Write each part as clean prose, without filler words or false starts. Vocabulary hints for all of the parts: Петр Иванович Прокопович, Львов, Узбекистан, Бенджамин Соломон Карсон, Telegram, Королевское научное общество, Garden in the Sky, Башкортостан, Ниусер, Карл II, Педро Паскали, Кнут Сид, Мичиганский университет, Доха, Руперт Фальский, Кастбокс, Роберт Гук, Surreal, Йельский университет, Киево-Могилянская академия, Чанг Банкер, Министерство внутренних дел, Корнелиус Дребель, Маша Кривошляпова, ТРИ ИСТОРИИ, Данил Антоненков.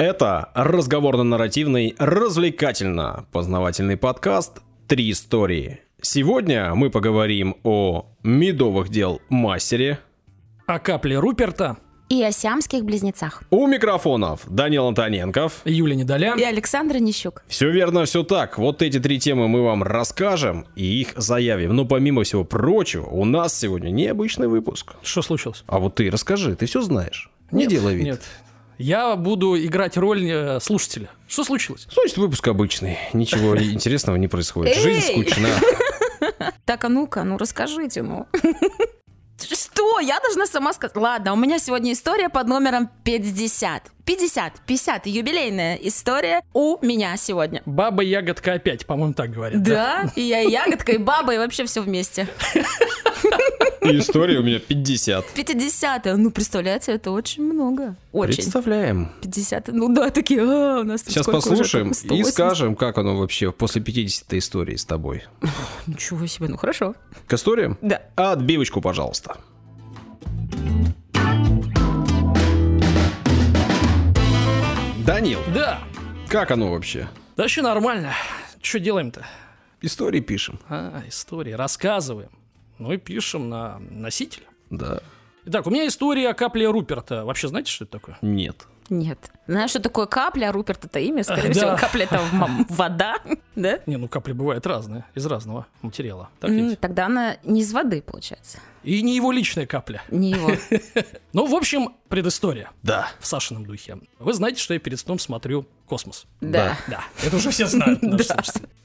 Это разговорно-нарративный, развлекательно-познавательный подкаст «Три истории». Сегодня мы поговорим о медовых дел мастере, о капле Руперта и о сиамских близнецах. У микрофонов Данил Антоненков, Юлия Недоля и Александр Онищук. Все верно, все так. Вот эти три темы мы вам расскажем и их заявим. Но помимо всего прочего, у нас сегодня необычный выпуск. Что случилось? А вот ты расскажи, ты все знаешь. Не делай вид. Нет. Я буду играть роль слушателя. Что случилось? Значит, выпуск обычный. Ничего интересного не происходит. Жизнь скучна. Так, а ну-ка, ну расскажите, ну. Что? Я должна сама сказать. Ладно, у меня сегодня история под номером 50. 50, юбилейная история у меня сегодня. Баба-ягодка опять, по-моему, так говорят. Да, и я и ягодка, и баба, и вообще все вместе. И история у меня 50. 50-е. Ну, представляете, это очень много. Очень. Представляем. 50. Ну да, такие, у нас сейчас послушаем и скажем, как оно вообще после 50-й истории с тобой. Ничего себе, ну хорошо. К историям? Да. Отбивочку, пожалуйста. Данил. Да. Как оно вообще? Да еще нормально. Что делаем-то? Истории пишем. Истории. Рассказываем. Ну и пишем на носитель. Да. Итак, у меня история о капле Руперта. Вообще знаете, что это такое? Нет. Нет. Знаешь, что такое капля? Руперт — это имя, скорее всего. Капля — это вода. Да? Не, ну капли бывают разные, из разного материала. Тогда она не из воды, получается. И не его личная капля. Не его. Ну, в общем, предыстория. Да. В Сашином духе. Вы знаете, что я перед сном смотрю «Космос». Да. Да. Это уже все знают.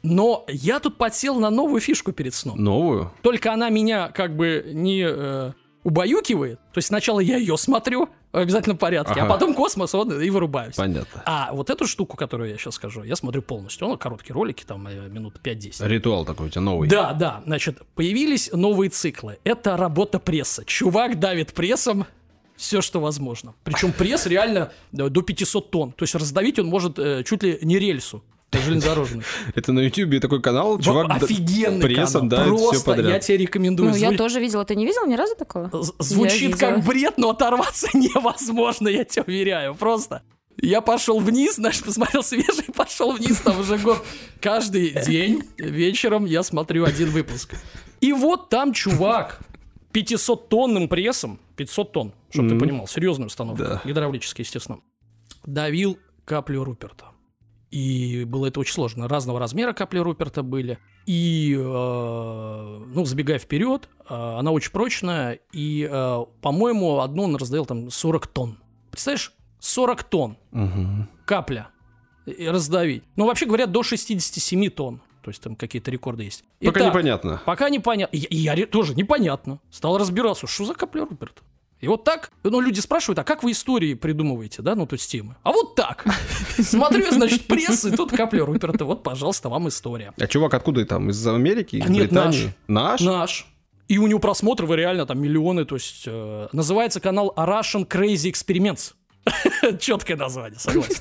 Но я тут подсел на новую фишку перед сном. Новую? Только она меня как бы не убаюкивает. То есть сначала я ее смотрю в обязательном порядке, а потом «Космос», вот, и вырубаюсь. Понятно. А вот эту штуку, которую я сейчас скажу, я смотрю полностью. Он короткие ролики, там, минут 5-10. Ритуал такой у тебя новый. Да, да. Значит, появились новые циклы. Это работа пресса. Чувак давит прессом все, что возможно. Причем пресс реально до 500 тонн. То есть раздавить он может чуть ли не рельсу. Железнодорожный. Это на Ютубе такой канал, чувак. Офигенный прессом, канал, да, просто я тебе рекомендую. Ну, я тоже видела, ты не видел ни разу такого? Звучит как бред, но оторваться невозможно, я тебе уверяю, просто. Я пошел вниз, знаешь, посмотрел свежий, пошел вниз, там уже год. Каждый день вечером я смотрю один выпуск. И вот там чувак 500-тонным прессом, 500 тонн, чтобы ты понимал, серьезную установку, да. Гидравлически, естественно, давил каплю Руперта. И было это очень сложно. Разного размера капли Руперта были. И, забегая вперед, она очень прочная. И, по-моему, одну он раздавил там 40 тонн. Представляешь, 40 тонн капля и раздавить. Ну, вообще говорят, до 67 тонн. То есть там какие-то рекорды есть. Пока итак, непонятно. Пока непонятно. Я тоже непонятно. Стал разбираться, что за капля Руперта. И вот так, люди спрашивают, а как вы истории придумываете, да, ну, то есть темы? А вот так. Смотрю, значит, пресс, и тут капля Руперта, вот, пожалуйста, вам история. А чувак откуда там, из Америки, из Британии? Наш. Наш. И у него просмотров реально там миллионы, то есть называется канал Russian Crazy Experiments. Четкое название, согласен.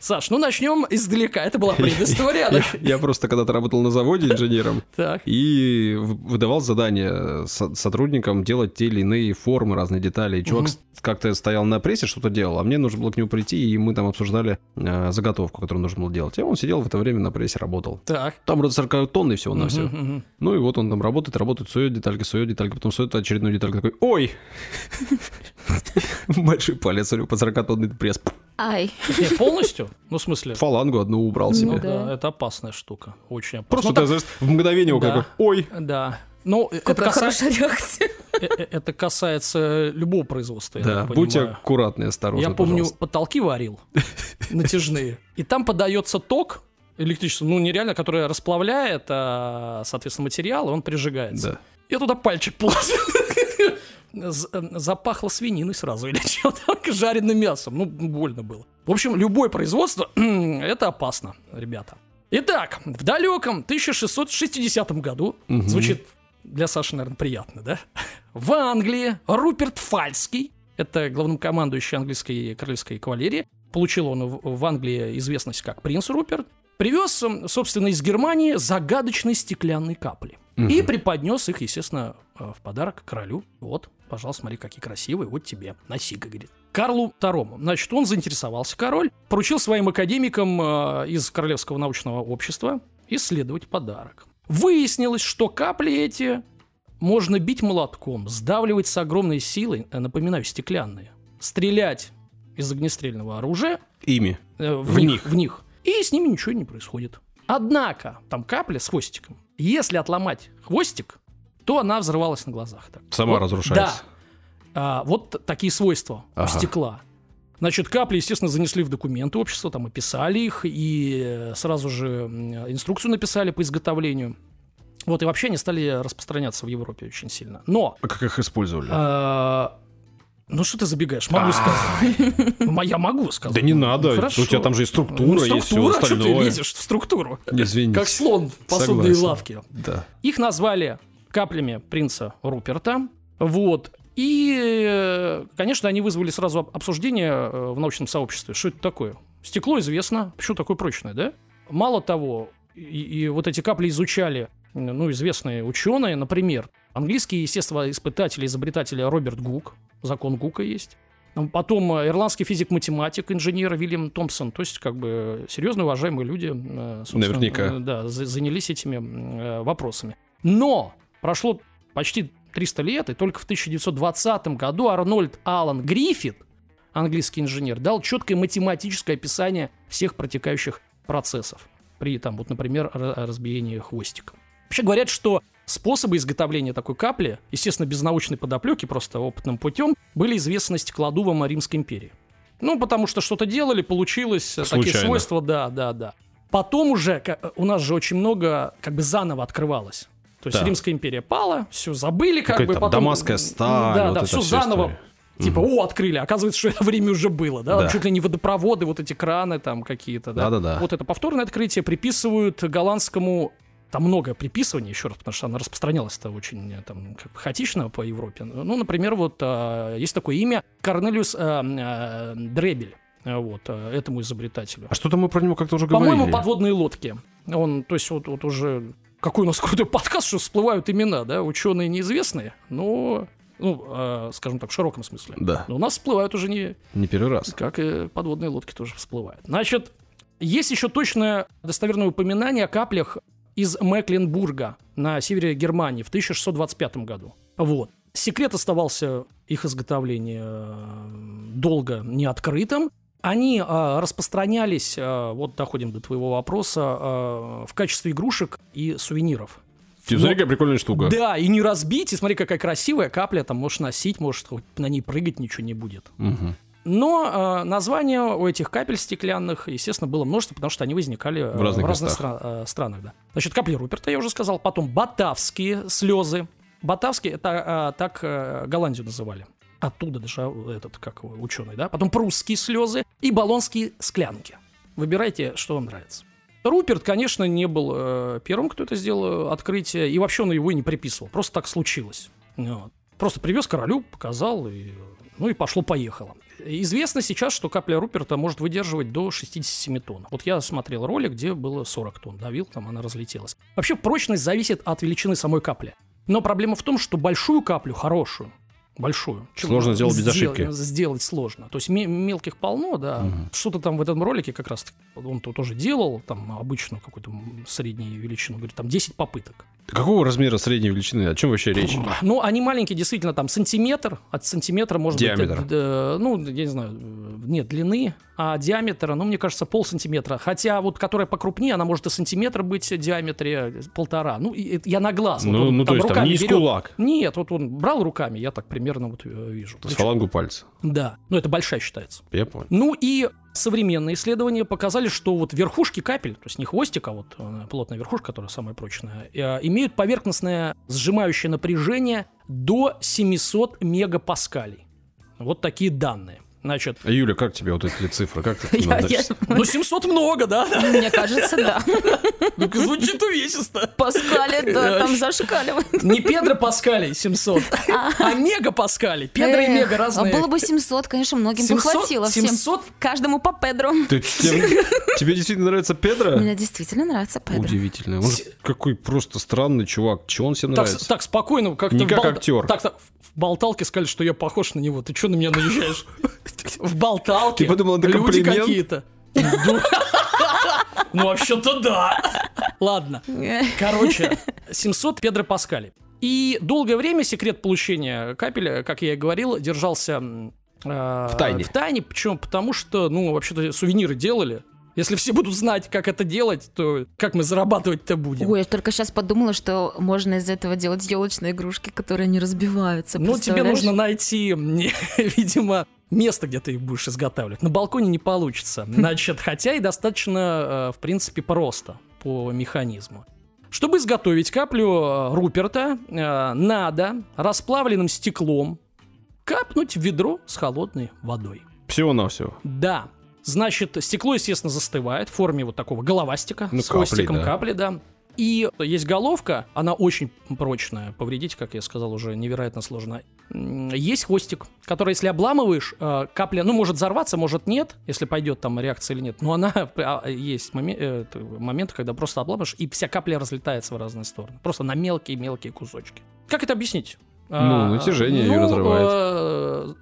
Саш, ну начнем издалека. Это была предыстория. Я просто когда-то работал на заводе инженером и выдавал задания сотрудникам делать те или иные формы, разные детали. И чувак как-то стоял на прессе, что-то делал, а мне нужно было к нему прийти, и мы там обсуждали заготовку, которую нужно было делать. А он сидел в это время на прессе, работал. Там вроде 40 тонн и всего на все. Ну и вот он там работает, сует деталька, потом сует очередную детальку. Такой, ой! Большой палец, у него под 40-тонный пресс. Ай. Нет, полностью? Ну, в смысле... Фалангу одну убрал себе. Ну, да, это опасная штука. Очень опасная. Просто ты, знаешь, в мгновение как бы... Ой! Да. Ну, какая хорошая реакция. Это касается любого производства. Да, будьте аккуратны, осторожны, я помню, потолки варил натяжные. И там подается ток, электричество, ну, нереально, которое расплавляет, соответственно, материал, и он прижигается. Я туда пальчик положил... Запахло свининой сразу или чем-то жареным мясом. Ну, больно было. В общем, любое производство это опасно, ребята. Итак, в далеком 1660 году звучит для Саши, наверное, приятно, да? В Англии Руперт Фальский, это главнокомандующий английской королевской кавалерии, получил он в Англии известность как принц Руперт, привез, собственно, из Германии загадочные стеклянные капли и преподнес их, естественно, в подарок королю. Вот. пожалуйста, смотри, какие красивые, вот тебе, носи-ка, говорит. Карлу II. Значит, он заинтересовался, король, поручил своим академикам из Королевского научного общества исследовать подарок. Выяснилось, что капли эти можно бить молотком, сдавливать с огромной силой, напоминаю, стеклянные, стрелять из огнестрельного оружия. Ими? В них. И с ними ничего не происходит. Однако, там капля с хвостиком. Если отломать хвостик, то она взрывалась на глазах. Сама вот, разрушается. Да. Вот такие свойства у стекла. Значит, капли, естественно, занесли в документы общества, там описали их, и сразу же инструкцию написали по изготовлению. Вот, и вообще они стали распространяться в Европе очень сильно. Но... А как их использовали? Ну, что ты забегаешь? Могу сказать. Я могу сказать. Да не надо. У тебя там же и структура, и все остальное. Структура? Что ты лезешь в структуру? Извините. Как слон в посудной лавке. Их назвали каплями принца Руперта. Вот. И, конечно, они вызвали сразу обсуждение в научном сообществе. Что это такое? Стекло известно. Почему такое прочное, да? Мало того, и вот эти капли изучали, ну, известные ученые. Например, английский естествоиспытатель, изобретатель Роберт Гук. Закон Гука есть. Потом ирландский физик-математик, инженер Уильям Томпсон. То есть, как бы, серьезно уважаемые люди наверняка да, занялись этими вопросами. Но прошло почти 300 лет, и только в 1920 году Арнольд Аллан Гриффит, английский инженер, дал четкое математическое описание всех протекающих процессов при, там, вот, например, разбиении хвостика. Вообще говорят, что способы изготовления такой капли, естественно, без научной подоплеки, просто опытным путем, были известны стеклодувам Римской империи. Ну, потому что что-то делали, получилось, случайно. Такие свойства, да. Потом уже, у нас же очень много как бы заново открывалось. То есть Римская империя пала, все забыли, как бы потом... Дамасская сталь, да, вот да, все заново, типа, открыли, оказывается, что это время уже было, да, чуть ли не водопроводы, вот эти краны там какие-то, да. Вот это повторное открытие приписывают голландскому, там многое приписывание, еще раз, потому что оно распространялось-то очень там, как бы хаотично по Европе. Ну, например, вот есть такое имя Корнелиус Дребель. Вот, этому изобретателю. А что-то мы про него как-то уже говорили. По-моему, подводные лодки. Он, то есть, вот уже... Какой у нас крутой подкаст, что всплывают имена, да? Ученые неизвестные, но... Ну, скажем так, в широком смысле. Да. Но у нас всплывают уже не... Не первый раз. Как и подводные лодки тоже всплывают. Значит, есть еще точное достоверное упоминание о каплях из Мекленбурга на севере Германии в 1625 году. Вот. Секрет оставался их изготовления долго неоткрытым. Они распространялись, вот доходим до твоего вопроса, в качестве игрушек и сувениров. Смотри, какая прикольная штука. Да, и не разбить, и смотри, какая красивая капля, там можешь носить, может на ней прыгать, ничего не будет. Угу. Но название у этих капель стеклянных, естественно, было множество, потому что они возникали в разных странах. Да. Значит, капли Руперта, я уже сказал, потом батавские слезы. Батавские, это так Голландию называли. Оттуда даже этот, как ученый, да? Потом прусские слезы и болонские склянки. Выбирайте, что вам нравится. Руперт, конечно, не был первым, кто это сделал, открытие. И вообще он его и не приписывал. Просто так случилось. Вот. Просто привез королю, показал, и пошло-поехало. Известно сейчас, что капля Руперта может выдерживать до 67 тонн. Вот я смотрел ролик, где было 40 тонн. Давил, там она разлетелась. Вообще прочность зависит от величины самой капли. Но проблема в том, что большую каплю, хорошую, большую. Сложно сделать без ошибки. Сделать сложно. То есть мелких полно, да. Угу. Что-то там в этом ролике как раз он тоже делал, там обычную какую-то среднюю величину. Говорит, там 10 попыток. Какого размера средней величины? О чем вообще речь? Ну, они маленькие, действительно, там сантиметр. От сантиметра может диаметр. Быть... Диаметр. Ну, я не знаю, нет длины, а диаметра, ну, мне кажется, полсантиметра. Хотя вот которая покрупнее, она может и сантиметр быть в диаметре, полтора. Ну, я на глаз. Ну, вот он, то есть там не из кулак. Нет, вот он брал руками, я так примерно вот вижу. С фалангу пальца. Да, ну, это большая считается. Я понял. Ну, и... Современные исследования показали, что вот верхушки капель, то есть не хвостик, а вот плотная верхушка, которая самая прочная, имеют поверхностное сжимающее напряжение до 700 мегапаскалей. Вот такие данные. Значит... Юля, как тебе вот эти цифры? Как ты Ну, 700 много, да? Мне кажется, да. Звучит увесисто. Паскали, да, там зашкаливает. Не Педро Паскали 700, а мега Паскали. Педро и мега разные. Было бы 700, конечно, многим бы хватило. 700? Каждому по Педро. Тебе действительно нравится Педро? Мне действительно нравится Педро. Удивительно. Какой просто странный чувак. Чего он всем нравится? Так спокойно, как-то... Не как актер. Так, в в болталке сказали, что я похож на него. Ты что на меня наезжаешь? В болталке люди какие-то. Ну, вообще-то да. Ладно. Короче, 700 педропаскалей. И долгое время секрет получения капеля, как я и говорил, держался в тайне. Почему? Потому что, ну, вообще-то сувениры делали. Если все будут знать, как это делать, то как мы зарабатывать-то будем? Ой, я только сейчас подумала, что можно из этого делать елочные игрушки, которые не разбиваются. Ну, тебе нужно найти, видимо, место, где ты их будешь изготавливать. На балконе не получится. Значит, хотя и достаточно, в принципе, просто по механизму. Чтобы изготовить каплю Руперта, надо расплавленным стеклом капнуть в ведро с холодной водой. Всего-навсего? Да. Значит, стекло, естественно, застывает в форме вот такого головастика, ну, с хвостиком капли, да. И есть головка, она очень прочная, повредить, как я сказал, уже невероятно сложно. Есть хвостик, который, если обламываешь, капля, ну, может взорваться, может нет, если пойдет там реакция или нет. Но она, есть моменты, когда просто обламываешь, и вся капля разлетается в разные стороны. Просто на мелкие-мелкие кусочки. Как это объяснить? Ну, натяжение ее разрывает.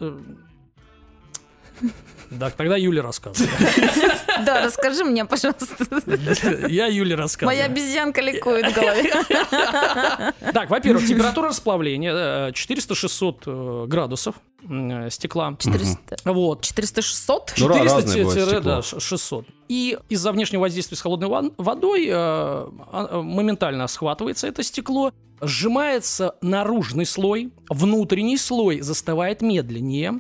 Да, тогда Юля рассказывает. Да, расскажи мне, пожалуйста. Я Юле рассказываю. Моя обезьянка ликует в голове. Так, во-первых, температура расплавления 400-600 градусов стекла. 400-600? 400-600. И из-за внешнего воздействия с холодной водой моментально схватывается это стекло, сжимается наружный слой, внутренний слой застывает медленнее.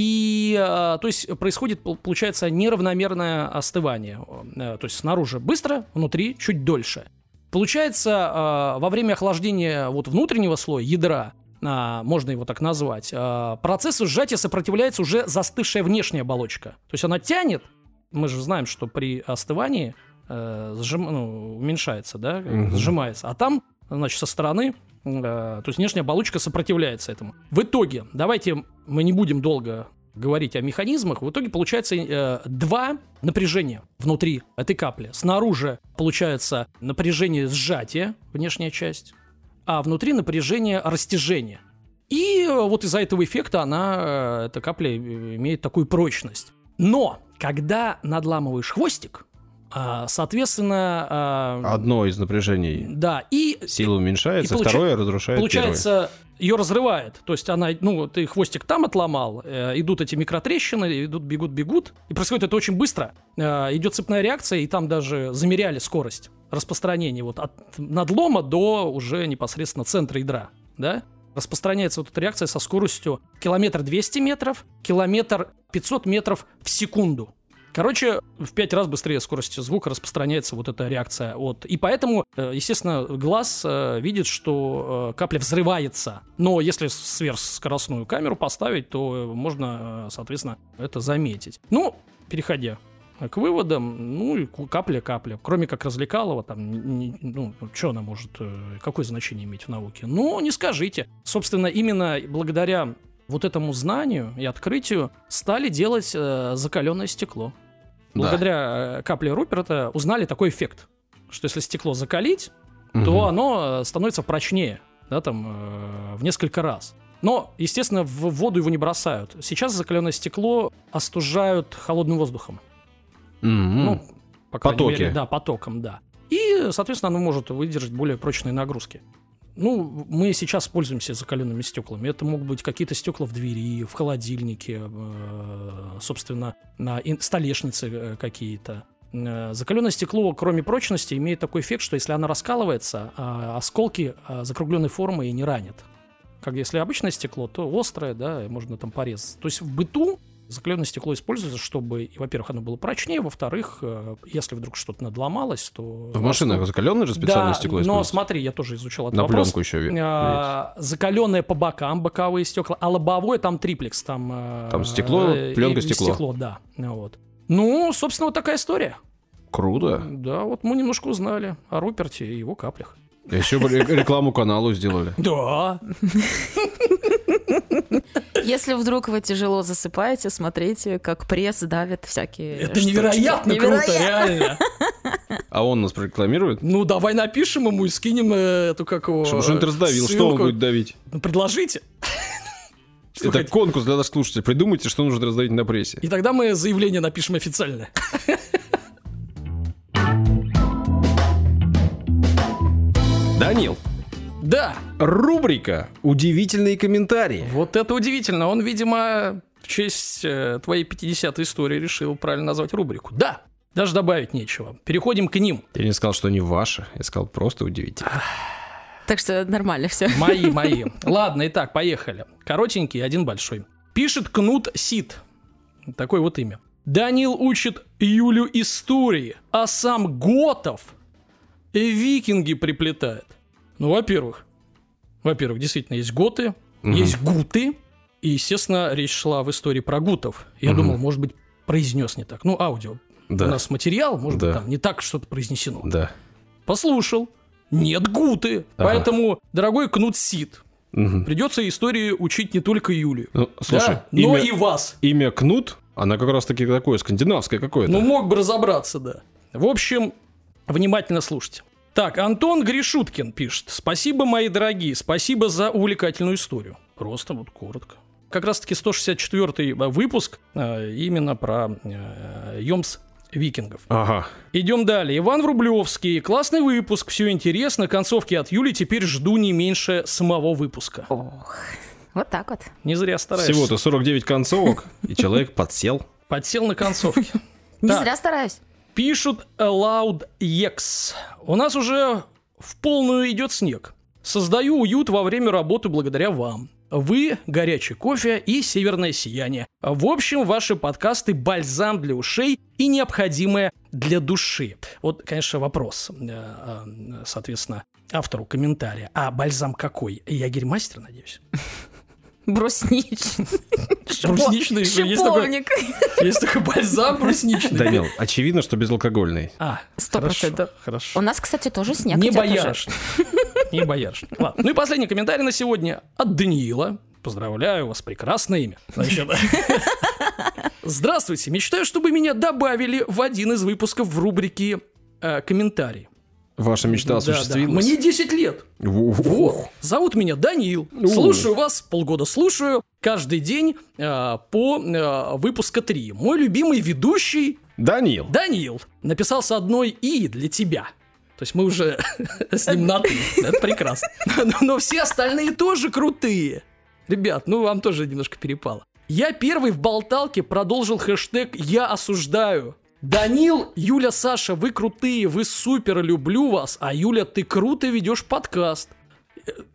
И, то есть, происходит, получается, неравномерное остывание. То есть, снаружи быстро, внутри чуть дольше. Получается, во время охлаждения вот внутреннего слоя, ядра, можно его так назвать, процессу сжатия сопротивляется уже застывшая внешняя оболочка. То есть, она тянет. Мы же знаем, что при остывании уменьшается, да, сжимается. А там, значит, со стороны... То есть внешняя оболочка сопротивляется этому. В итоге, давайте мы не будем долго говорить о механизмах. В итоге получается два напряжения внутри этой капли. Снаружи получается напряжение сжатия, внешняя часть, а внутри напряжение растяжения. И вот из-за этого эффекта она, эта капля, имеет такую прочность. Но когда надламываешь хвостик, соответственно... Одно из напряжений. Да. И сила уменьшается, и второе разрушает получается, первое. Ее разрывает. То есть она, ну, ты хвостик там отломал, идут эти микротрещины, идут, бегут. И происходит это очень быстро. Идет цепная реакция, и там даже замеряли скорость распространения вот от надлома до уже непосредственно центра ядра, да? Распространяется вот эта реакция со скоростью 200 метров, 500 метров в секунду. Короче, в 5 раз быстрее скорости звука распространяется вот эта реакция. И поэтому, естественно, глаз видит, что капля взрывается. Но если сверхскоростную камеру поставить, то можно, соответственно, это заметить. Ну, переходя к выводам, ну, капля. Кроме как развлекалова, там, ну, что она может, какое значение иметь в науке? Ну, не скажите. Собственно, именно благодаря... вот этому знанию и открытию стали делать закаленное стекло. Да. Благодаря капле Руперта узнали такой эффект, что если стекло закалить, то оно становится прочнее, да, там, в несколько раз. Но, естественно, в воду его не бросают. Сейчас закаленное стекло остужают холодным воздухом. Ну, по крайней мере, да, потоком, да. И, соответственно, оно может выдержать более прочные нагрузки. Ну, мы сейчас пользуемся закаленными стеклами. Это могут быть какие-то стекла в двери, в холодильнике, собственно, на столешнице какие-то. Закаленное стекло, кроме прочности, имеет такой эффект, что если оно раскалывается, осколки закругленной формы и не ранят. Как если обычное стекло, то острое, да, можно там порезать. То есть в быту закаленное стекло используется, чтобы, во-первых, оно было прочнее, во-вторых, если вдруг что-то надломалось, то... В машинах закаленное же специальное стекло используется? Да, но смотри, я тоже изучал этот вопрос. На пленку еще видно. Закаленное по бокам, боковые стекла, а лобовое там триплекс. Там стекло, пленка, стекло. Стекло, да. Вот. Ну, собственно, вот такая история. Круто. Да, вот мы немножко узнали о Руперте и его каплях. Еще бы рекламу каналу сделали. Да. Если вдруг вы тяжело засыпаете, смотрите, как пресс давит всякие штучки. Это невероятно круто, реально. А он нас прорекламирует? Ну, давай напишем ему и скинем эту, как его, ссылку. Чтобы что-нибудь раздавил, что он будет давить? Ну, предложите. Слушайте, это конкурс для наших слушателей. Придумайте, что нужно раздавить на прессе. И тогда мы заявление напишем официально. Данил. Да. Рубрика «Удивительные комментарии». Вот это удивительно. Он, видимо, в честь твоей 50-й истории решил правильно назвать рубрику. Да. Даже добавить нечего. Переходим к ним. Я не сказал, что они ваши. Я сказал просто удивительно. Так что нормально все. Мои. Ладно, итак, поехали. Коротенький, один большой. Пишет Кнут Сид. Такое вот имя. Данил учит Юлю истории, а сам готов и викинги приплетает. Ну, во-первых, действительно, есть готы, есть гуты. И, естественно, речь шла в истории про гутов. Я думал, может быть, произнес не так. Ну, аудио. Да. У нас материал, может быть, там не так что-то произнесено. Да. Послушал. Нет, гуты. Поэтому, дорогой Кнут Сид, придется истории учить не только Юлию, ну, слушай, да? Но имя, и вас. Имя Кнут, она как раз-таки такое скандинавское какое-то. Ну, мог бы разобраться, да. В общем, внимательно слушайте. Так, Антон Гришуткин пишет. Спасибо, мои дорогие, спасибо за увлекательную историю. Просто вот коротко. Как раз-таки 164-й выпуск именно про Йомс викингов. Ага. Идем далее. Иван Врублевский. Классный выпуск, все интересно. Концовки от Юли теперь жду не меньше самого выпуска. Ох, вот так вот. Не зря стараешься. Всего-то 49 концовок, и человек подсел. Подсел на концовки. Не зря стараюсь. Пишут Loud X. У нас уже в полную идет снег. Создаю уют во время работы благодаря вам. Вы, горячий кофе и северное сияние. В общем, ваши подкасты – бальзам для ушей и необходимое для души. Вот, конечно, вопрос, соответственно, автору комментария. А бальзам какой? Ягерь-мастер, надеюсь? Брусничный. Брусничный. Шиповник. Есть такой бальзам брусничный. Данил, очевидно, что безалкогольный. 100%. Хорошо. У нас, кстати, тоже снег. Не боярышник. Ладно. Ну и последний комментарий на сегодня от Даниила. Поздравляю вас, прекрасное имя. Здравствуйте. Мечтаю, чтобы меня добавили в один из выпусков в рубрике «Комментарии». Ваша мечта осуществилась? Мне 10 лет. Вот. Зовут меня Даниил. Слушаю вас, полгода слушаю. Каждый день по выпуска 3. Мой любимый ведущий... Даниил. Написал с одной «и» для тебя. То есть мы уже с ним на «ты». Это прекрасно. Но все остальные тоже крутые. Ребят, ну вам тоже немножко перепало. Я первый в болталке продолжил хэштег «Я осуждаю». Данил, Юля, Саша, вы крутые, вы супер, люблю вас. А Юля, ты круто ведешь подкаст.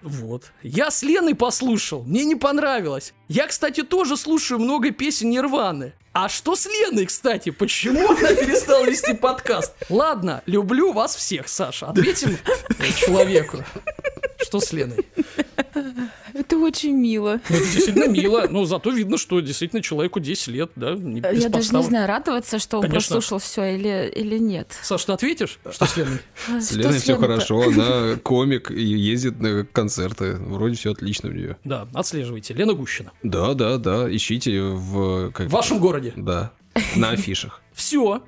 Вот. Я с Леной послушал, мне не понравилось. Я, кстати, тоже слушаю много песен Нирваны. А что с Леной, кстати? Почему она перестала вести подкаст? Ладно, люблю вас всех, Саша. Ответим человеку. Что с Леной? Это очень мило. Это действительно мило. Но зато видно, что действительно человеку 10 лет, да? Я даже не знаю, радоваться, что он прослушал все или нет. Саша, ты ответишь? Что с Леной? С Леной все хорошо. Она комик и ездит на концерты. Вроде все отлично у нее. Да, отслеживайте. Лена Гущина. Да. Ищите в вашем городе. Да, на афишах. Все.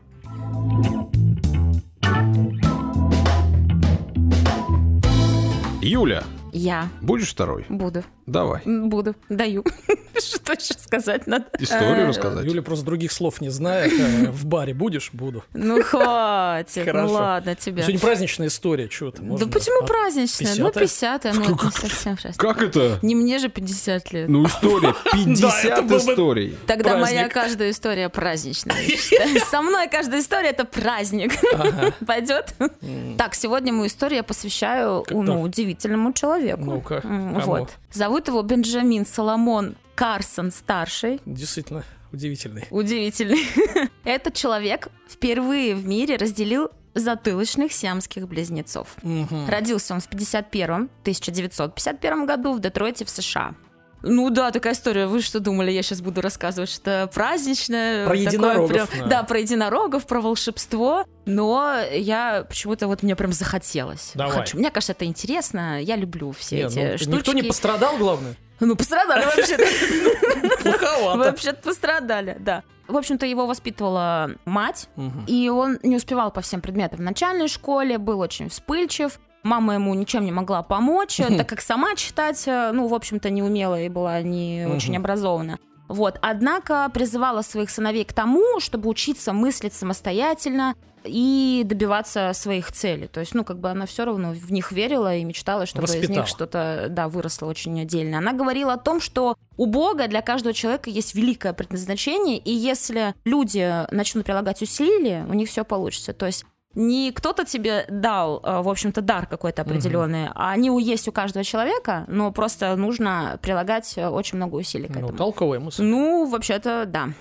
Юля. Я. Будешь второй? Буду. Давай. Буду. Даю. Что еще сказать надо? Историю рассказать. Юля просто других слов не знает. В баре будешь? Буду. Ну, хватит. Хорошо. Ладно тебе. Сегодня праздничная история. Чего ты? Да почему праздничная? 50-я? Ну, 50-е. Ну, это совсем праздничная. Как это? Не мне же 50 лет. Ну, история. 50 историй. Тогда моя каждая история праздничная. Со мной каждая история — это праздник. Пойдет? Так, сегодня мою историю я посвящаю удивительному человеку. Ну-ка. Вот. Зовут его Бенджамин Соломон Карсон старший. Действительно, удивительный. Этот человек впервые в мире разделил затылочных сиамских близнецов. Угу. Родился он в 1951 году в Детройте в США. Ну да, такая история. Вы что думали, я сейчас буду рассказывать что-то праздничное? Про единорогов. Прям, да, про единорогов, про волшебство. Но я почему-то вот мне прям захотелось. Давай. Хочу. Мне кажется, это интересно. Я люблю все эти штучки. Никто не пострадал, главное? Ну, пострадали вообще-то. Плоховато. Вообще-то пострадали, да. В общем-то, его воспитывала мать. И он не успевал по всем предметам в начальной школе, был очень вспыльчив. Мама ему ничем не могла помочь, так как сама читать, ну, в общем-то, не умела и была не очень образована. Вот. Однако призывала своих сыновей к тому, чтобы учиться мыслить самостоятельно и добиваться своих целей. То есть, ну, как бы она все равно в них верила и мечтала, чтобы из них что-то, да, выросло очень отдельно. Она говорила о том, что у Бога для каждого человека есть великое предназначение, и если люди начнут прилагать усилия, у них все получится. То есть не кто-то тебе дал, в общем-то, дар какой-то определенный, а они есть у каждого человека, но просто нужно прилагать очень много усилий к этому. Ну, толковая мысль. Ну, вообще-то, да.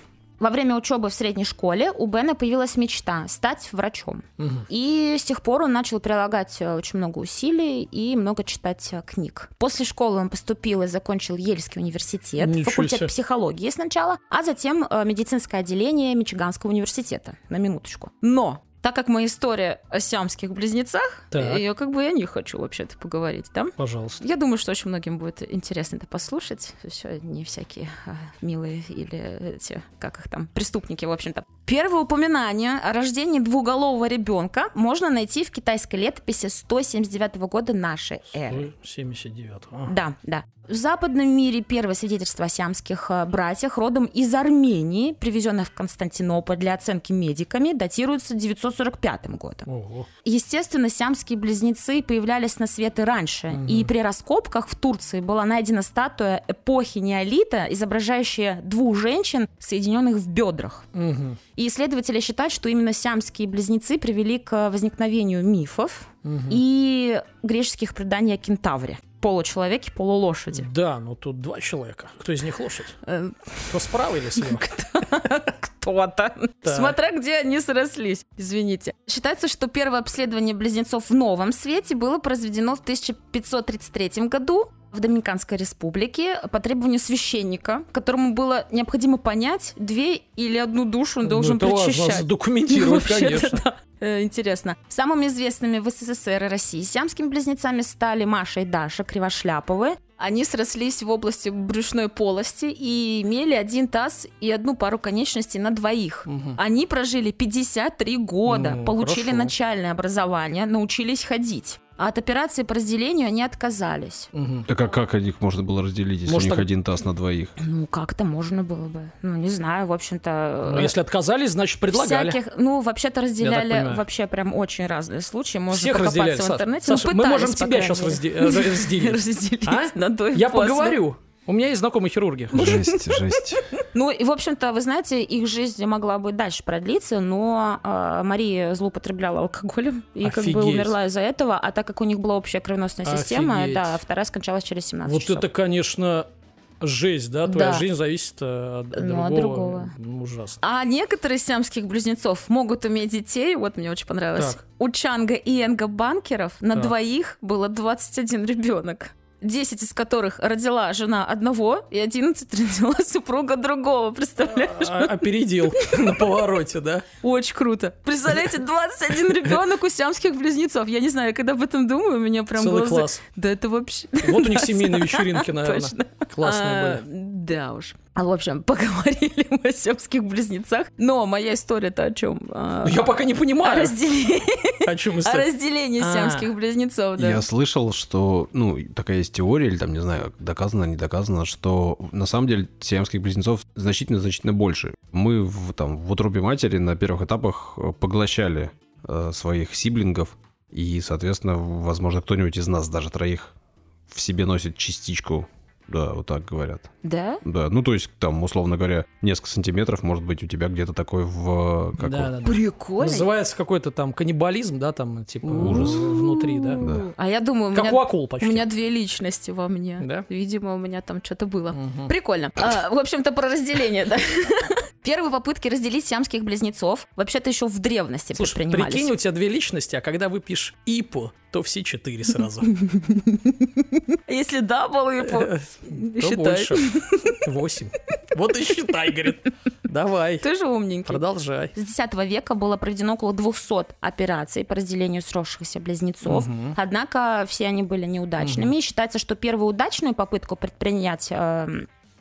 Во время учебы в средней школе у Бена появилась мечта стать врачом. И с тех пор он начал прилагать очень много усилий и много читать книг. После школы он поступил и закончил Йельский университет, факультет психологии сначала, а затем медицинское отделение Мичиганского университета, на минуточку. Но так как моя история о сиамских близнецах, я как бы о них хочу вообще-то поговорить, да? Пожалуйста. Я думаю, что очень многим будет интересно это послушать. Все не всякие милые или эти, как их там, преступники, в общем-то. Первое упоминание о рождении двуголового ребенка можно найти в китайской летописи 179 года нашей эры. 179-го. Да, да. В западном мире первое свидетельство о сиамских братьях родом из Армении, привезенных в Константинополь для оценки медиками, датируется 945 годом. Ого. Естественно, сиамские близнецы появлялись на свет и раньше. И при раскопках в Турции была найдена статуя эпохи неолита, изображающая двух женщин, соединенных в бедрах. И исследователи считают, что именно сиамские близнецы привели к возникновению мифов и греческих преданий о кентавре. Получеловеки, полулошади. Да, но тут два человека. Кто из них лошадь? Кто справа или слева? Кто-то. Смотря где они срослись. Извините. Считается, что первое обследование близнецов в новом свете было произведено в 1533 году в Доминиканской республике по требованию священника, которому было необходимо понять, две или одну душу он должен причащать. Задокументировать, конечно. Да. Интересно. Самыми известными в СССР и России сиамскими близнецами стали Маша и Даша Кривошляповы. Они срослись в области брюшной полости и имели один таз и одну пару конечностей на двоих. Они прожили 53 года, получили начальное образование, научились ходить. А от операции по разделению они отказались. Так а как их можно было разделить, если у них один таз на двоих? Ну, как-то можно было бы. Ну, не знаю, в общем-то. Ну, если отказались, значит, предлагали. Всяких, ну, вообще-то разделяли вообще прям очень разные случаи. Можно всех покопаться в интернете. Саша, мы можем тебя сейчас разделить. Я поговорю. У меня есть знакомые хирурги. Жесть. Ну, и, в общем-то, вы знаете, их жизнь могла бы дальше продлиться, но Мария злоупотребляла алкоголем и как бы умерла из-за этого, а так как у них была общая кровеносная система, да, вторая скончалась через 17 часов. Вот это, конечно, жесть, да? Твоя жизнь зависит от другого. Ну, ужасно. А некоторые сиамских близнецов могут иметь детей, вот мне очень понравилось. Так. У Чанга и Энга Банкеров на двоих было 21 ребенок. 10 из которых родила жена одного, и 11 родила супруга другого, представляешь? Опередил на повороте, да? Очень круто. Представляете, 21 ребенок у сиамских близнецов. Я не знаю, когда об этом думаю, у меня прям целый глаза... класс. Да это вообще... Вот у них семейные вечеринки, наверное. Классные были. Да уж. А в общем, поговорили мы о сиамских близнецах. Но моя история-то о чем? Я пока не понимаю. О разделении сиамских близнецов. Я слышал, что, ну, такая есть теория, или там, не знаю, доказано, не доказано, что на самом деле сиамских близнецов значительно-значительно больше. Мы в утробе матери на первых этапах поглощали своих сиблингов, и, соответственно, возможно, кто-нибудь из нас, даже троих, в себе носит частичку. Да, вот так говорят. Да? Да, ну то есть там, условно говоря, несколько сантиметров, может быть, у тебя где-то такой да. Прикольно. Называется какой-то там каннибализм, да, там типа ужас внутри, да. А я думаю, у меня две личности во мне. Да? Видимо, у меня там что-то было. Прикольно. В общем-то, про разделение, да. Первые попытки разделить сиамских близнецов вообще-то еще в древности предпринимались. Слушай, прикинь, у тебя две личности, а когда выпьешь ипу, то все четыре сразу. Если дабл ипу, считай. Больше. 8. Вот и считай, говорит. Давай. Ты же умненький. Продолжай. С X века было проведено около 200 операций по разделению сросшихся близнецов. Однако все они были неудачными. Считается, что первую удачную попытку предпринять...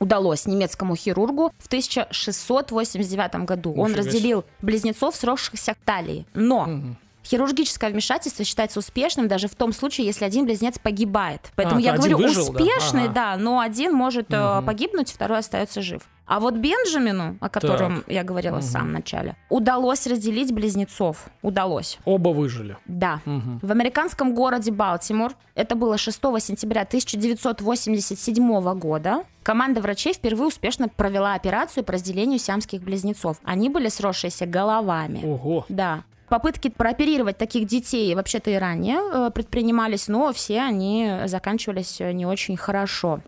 удалось немецкому хирургу в 1689 году. Он разделил близнецов, сросшихся к талии. Но Хирургическое вмешательство считается успешным даже в том случае, если один близнец погибает. Поэтому я говорю, выжил, успешный, да, но один может погибнуть, второй остается жив. А вот Бенджамину, о котором я говорила в самом начале, удалось разделить близнецов. Удалось. Оба выжили. Да. В американском городе Балтимор, это было 6 сентября 1987 года, команда врачей впервые успешно провела операцию по разделению сиамских близнецов. Они были сросшиеся головами. Ого. Да. Попытки прооперировать таких детей вообще-то и ранее предпринимались, но все они заканчивались не очень хорошо.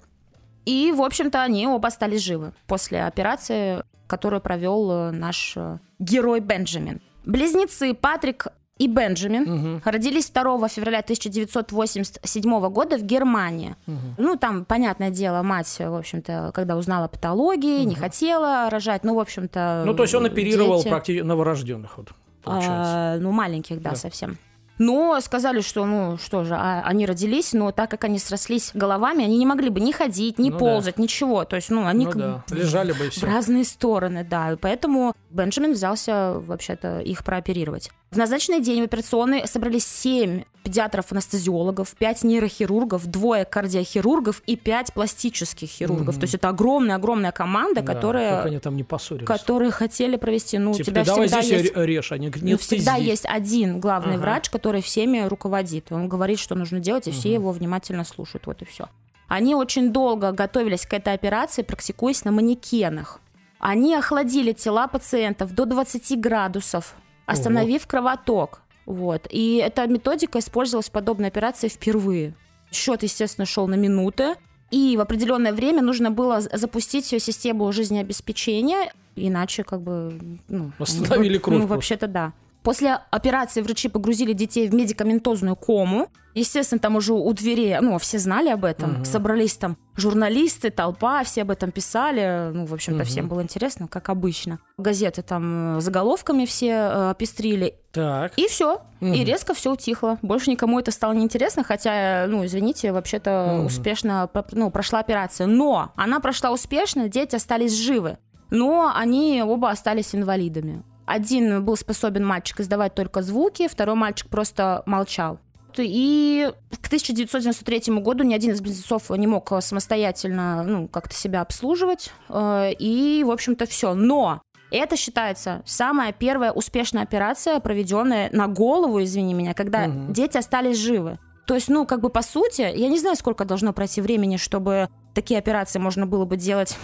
И, в общем-то, они оба стали живы после операции, которую провел наш герой Бенджамин. Близнецы Патрик и Бенджамин родились 2 февраля 1987 года в Германии. Ну, там, понятное дело, мать, в общем-то, когда узнала патологии, не хотела рожать, ну, в общем-то... Ну, то есть он оперировал практически новорожденных, вот. Ну, маленьких, да, совсем. Но сказали, что, ну, что же, они родились, но так как они срослись головами, они не могли бы ни ходить, ни ползать, ничего. То есть, ну, они лежали бы и все. В разные стороны, да. И поэтому Бенджамин взялся, вообще-то, их прооперировать. В назначенный день в операционной собрались 7 педиатров-анестезиологов, 5 нейрохирургов, 2 кардиохирургов и 5 пластических хирургов. То есть это огромная-огромная команда, которая... Как они там не поссорились. Которые хотели провести... Ну, типа, давай здесь режь, а не гнет. Всегда есть один главный врач, который всеми руководит. Он говорит, что нужно делать, и все его внимательно слушают. Вот и все. Они очень долго готовились к этой операции, практикуясь на манекенах. Они охладили тела пациентов до 20 градусов, остановив кровоток. Вот. И эта методика использовалась в подобной операции впервые. Счет, естественно, шел на минуты. И в определенное время нужно было запустить систему жизнеобеспечения, иначе как бы... Ну, остановили кровь. Ну, вообще-то да. После операции врачи погрузили детей в медикаментозную кому. Естественно, там уже у дверей, ну, все знали об этом, собрались там журналисты, толпа, все об этом писали. Ну, в общем-то, всем было интересно, как обычно. Газеты там заголовками все пестрили. Так. И все. И резко все утихло. Больше никому это стало неинтересно, хотя, ну, извините, вообще-то успешно прошла операция. Но она прошла успешно, дети остались живы. Но они оба остались инвалидами. Один был способен мальчик издавать только звуки, второй мальчик просто молчал. И к 1993 году ни один из близнецов не мог самостоятельно, ну, как-то себя обслуживать. И, в общем-то, все. Но это считается самая первая успешная операция, проведенная на голову, извини меня, когда дети остались живы. То есть, ну, как бы по сути, я не знаю, сколько должно пройти времени, чтобы такие операции можно было бы делать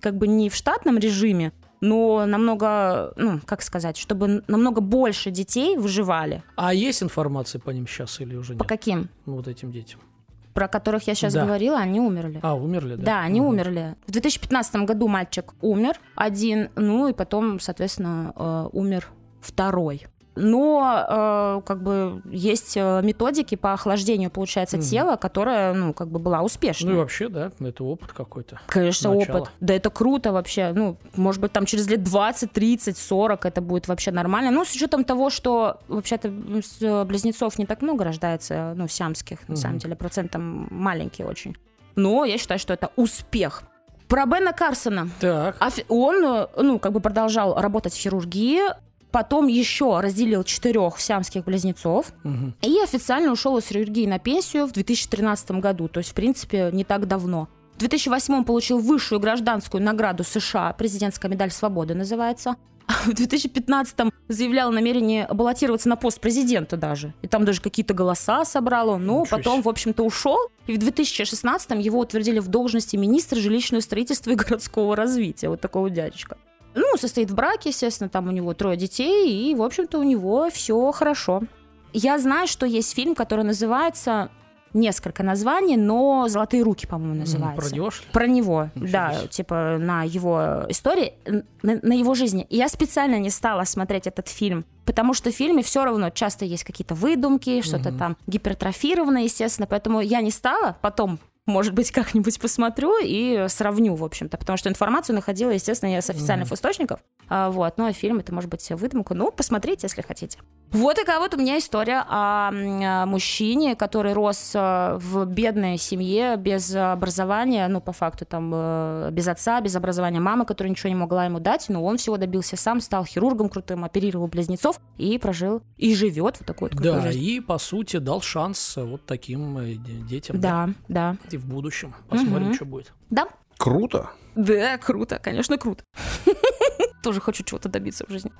как бы не в штатном режиме, но намного, ну, как сказать, чтобы намного больше детей выживали. А есть информация по ним сейчас или уже нет? По каким? Ну, вот этим детям. Про которых я сейчас говорила, они умерли. А, умерли, да? Да, они умерли. В 2015 году мальчик умер один, ну, и потом, соответственно, умер второй. Но как бы есть методики по охлаждению, получается, тела, которая, ну, как бы была успешна. Ну и вообще, да, это опыт какой-то. Конечно, опыт. Да, это круто вообще. Ну, может быть, там через лет 20, 30, 40 это будет вообще нормально. Ну, с учетом того, что вообще-то близнецов не так много рождается, ну, сиамских, на самом деле, процентом маленький очень. Но я считаю, что это успех. Про Бена Карсона. Так. Он, ну, как бы продолжал работать в хирургии. Потом еще разделил 4 сиамских близнецов и официально ушел из хирургии на пенсию в 2013 году, то есть, в принципе, не так давно. В 2008 получил высшую гражданскую награду США, президентская медаль свободы называется. В 2015 заявлял намерение баллотироваться на пост президента даже. И там даже какие-то голоса собрал он. Но потом, в общем-то, ушел. И в 2016 его утвердили в должности министра жилищного строительства и городского развития. Вот такого дядечка. Ну, состоит в браке, естественно, там у него 3 детей, и, в общем-то, у него все хорошо. Я знаю, что есть фильм, который называется... Несколько названий, но «Золотые руки», по-моему, называется. Про него, что ли? Про него, да, типа на его истории, на его жизни. И я специально не стала смотреть этот фильм, потому что в фильме все равно часто есть какие-то выдумки, что-то там гипертрофированное, естественно, поэтому я не стала потом... Может быть, как-нибудь посмотрю и сравню, в общем-то. Потому что информацию находила, естественно, я с официальных источников. Вот. Ну, а фильм — это, может быть, выдумка. Ну, посмотрите, если хотите. Вот такая вот у меня история о мужчине, который рос в бедной семье, без образования, ну, по факту, там, без отца, без образования мамы, которая ничего не могла ему дать, но он всего добился сам, стал хирургом крутым, оперировал близнецов и прожил, и живет вот такой вот крутой жизнью. Да, и, по сути, дал шанс вот таким детям. Да, да. И в будущем посмотрим, что будет. Да. Круто. Да, круто, конечно, круто. Тоже хочу чего-то добиться в жизни.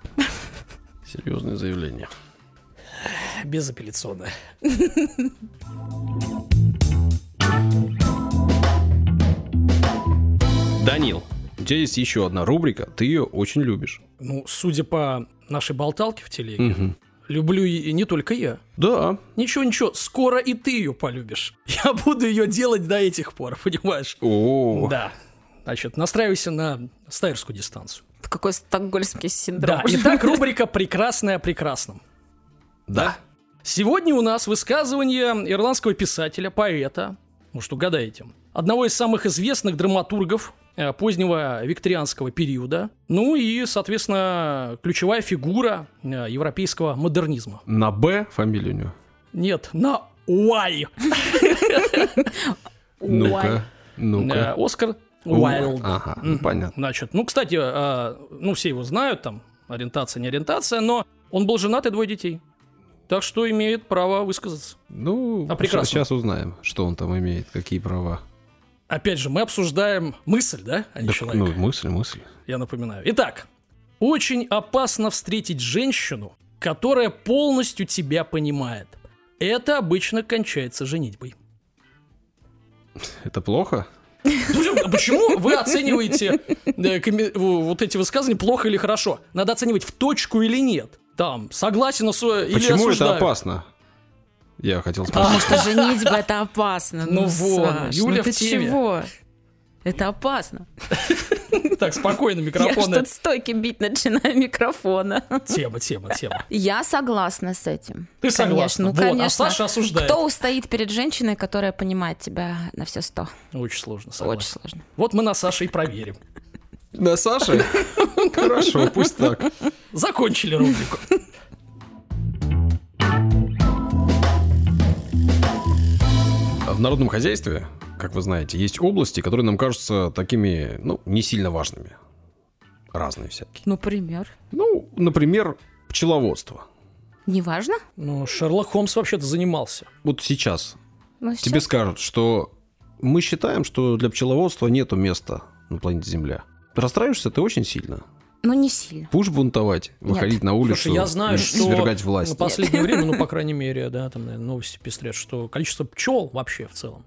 Серьезное заявление. Безапелляционное. Данил, у тебя есть еще одна рубрика, ты ее очень любишь. Ну, судя по нашей болталке в телеге, люблю и не только я. Да. Ничего, скоро и ты ее полюбишь. Я буду ее делать до этих пор, понимаешь? О. Да. Значит, настраивайся на стайерскую дистанцию. Какой стокгольмский синдром. Да, итак, рубрика «Прекрасное о прекрасном». Да. Сегодня у нас высказывание ирландского писателя, поэта, может, угадаете, одного из самых известных драматургов позднего викторианского периода, ну и, соответственно, ключевая фигура европейского модернизма. На «Б» фамилия у него? Нет, на «Уай». Ну-ка. Оскар Уайлд. Ага, понятно. Значит, ну, кстати, все его знают, там, ориентация, не ориентация, но он был женат и 2 детей. Так что имеет право высказаться. Ну, сейчас узнаем, что он там имеет, какие права. Опять же, мы обсуждаем мысль, да, а не человека. Ну, мысль. Я напоминаю. Итак, очень опасно встретить женщину, которая полностью тебя понимает. Это обычно кончается женитьбой. Это плохо? Почему вы оцениваете вот эти высказывания плохо или хорошо? Надо оценивать в точку или нет. Там, согласен или осуждаю. Почему это опасно? Я хотел спросить. Потому что женитьба это опасно. Ну вот, Юля в теме. Чего? Это опасно. Так, спокойно, микрофоны. Я что-то стойки бить начинаю микрофона. Тема. Я согласна с этим. Ты согласна? Ну, конечно. А Саша осуждает. Кто устоит перед женщиной, которая понимает тебя на все 100? Очень сложно, согласна. Очень сложно. Вот мы на Саше и проверим. На Саше? Хорошо, пусть так. Закончили рубрику. В народном хозяйстве, как вы знаете, есть области, которые нам кажутся такими, не сильно важными. Разные всякие. Например? Например, пчеловодство. Не важно? Шерлок Холмс вообще-то занимался. Вот сейчас. Тебе скажут, что мы считаем, что для пчеловодства нету места на планете Земля. Расстраиваешься ты очень сильно. Не сильно. Будешь бунтовать, выходить на улицу, свергать власть. Я знаю, что в последнее время, по крайней мере, да, там, наверное, новости пестрят, что количество пчел вообще в целом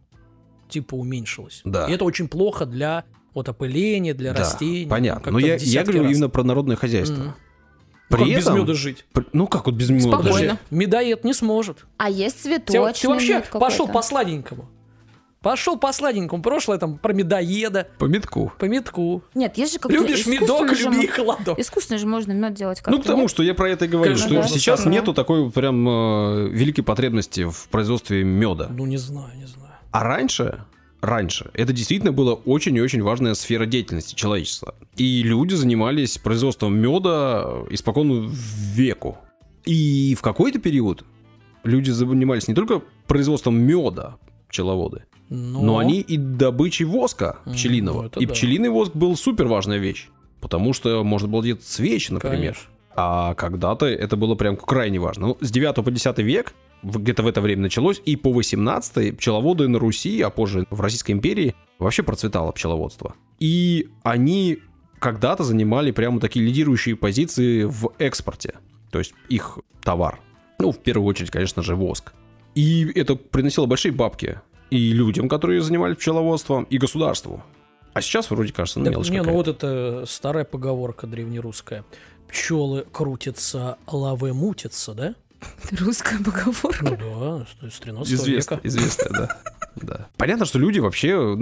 уменьшилось. Да. И это очень плохо для опыления, для растений. Понятно. Но я говорю именно про народное хозяйство. При этом, без меда жить? Как вот без меда жить? Медоед не сможет. А есть цветочный ты вообще пошел по сладенькому. Прошлое там про медоеда. По медку. Нет, есть же какой-то любишь медок, люби холодок. Искусственно же можно мед делать как-то. К тому, что я про это и говорю, конечно, что сейчас нету такой прям великой потребности в производстве меда. Не знаю. А раньше это действительно была очень и очень важная сфера деятельности человечества. И люди занимались производством меда испокон веку. И в какой-то период люди занимались не только производством меда, пчеловоды, но они и добычей воска пчелиного. Пчелиный воск был супер важная вещь, потому что можно было делать свечи, например. Конечно. А когда-то это было прям крайне важно. С 9 по 10 век где-то в это время началось, и по 18-й пчеловоды на Руси, а позже в Российской империи вообще процветало пчеловодство. И они когда-то занимали прямо такие лидирующие позиции в экспорте. То есть их товар. В первую очередь, конечно же, воск. И это приносило большие бабки и людям, которые занимались пчеловодством, и государству. А сейчас вроде кажется, мелочь какая-то. Вот это старая поговорка древнерусская. Пчелы крутятся, лавы мутятся, да? Русская поговорка. Да, с 13 века. Известная, да. Понятно, что люди вообще,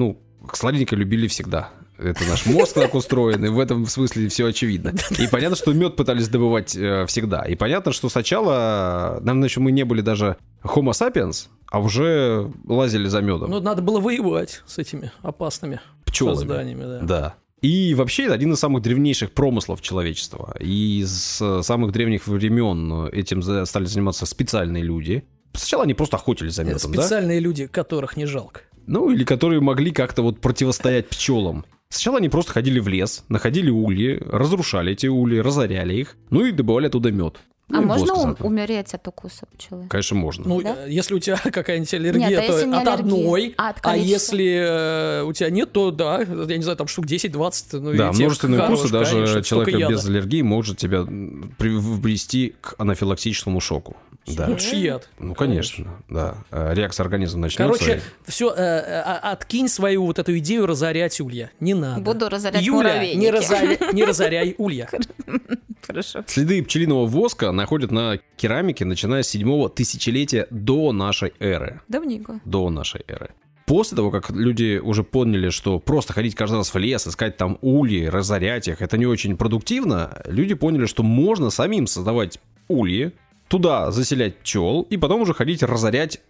сладенькое любили всегда. Это наш мозг так устроен, и в этом смысле все очевидно. И понятно, что мед пытались добывать всегда. И понятно, что сначала, наверное, еще мы не были даже Homo sapiens, а уже лазили за медом. Надо было воевать с этими опасными созданиями. Да. И вообще это один из самых древнейших промыслов человечества. И с самых древних времен этим стали заниматься специальные люди. Сначала они просто охотились за медом, специальные люди, которых не жалко. Ну, или которые могли как-то вот противостоять пчелам. Сначала они просто ходили в лес, находили ульи, разрушали эти ульи, разоряли их, ну и добывали оттуда мед. Ну, а можно умереть от укуса пчелы? Конечно, можно. Ну, да? Если у тебя какая-нибудь аллергия, нет, то от одной, а если у тебя нет, то да, я не знаю, там штук 10-20. Ну, да, множественные укусы, даже конечно, человека без аллергии может тебя привести к анафилактическому шоку. Да. Лучше яд. Ну, конечно, да. Реакция организма начнется. Короче, все, откинь свою вот эту идею разорять улья. Не надо. Буду разорять муравейники. Юля, не разоряй улья. Хорошо. Следы пчелиного воска находят на керамике, начиная с 7-го тысячелетия до нашей эры. Давненько. До нашей эры. После того, как люди уже поняли, что просто ходить каждый раз в лес, искать там ульи, разорять их, это не очень продуктивно, люди поняли, что можно самим создавать ульи, туда заселять пчел и потом уже ходить разорять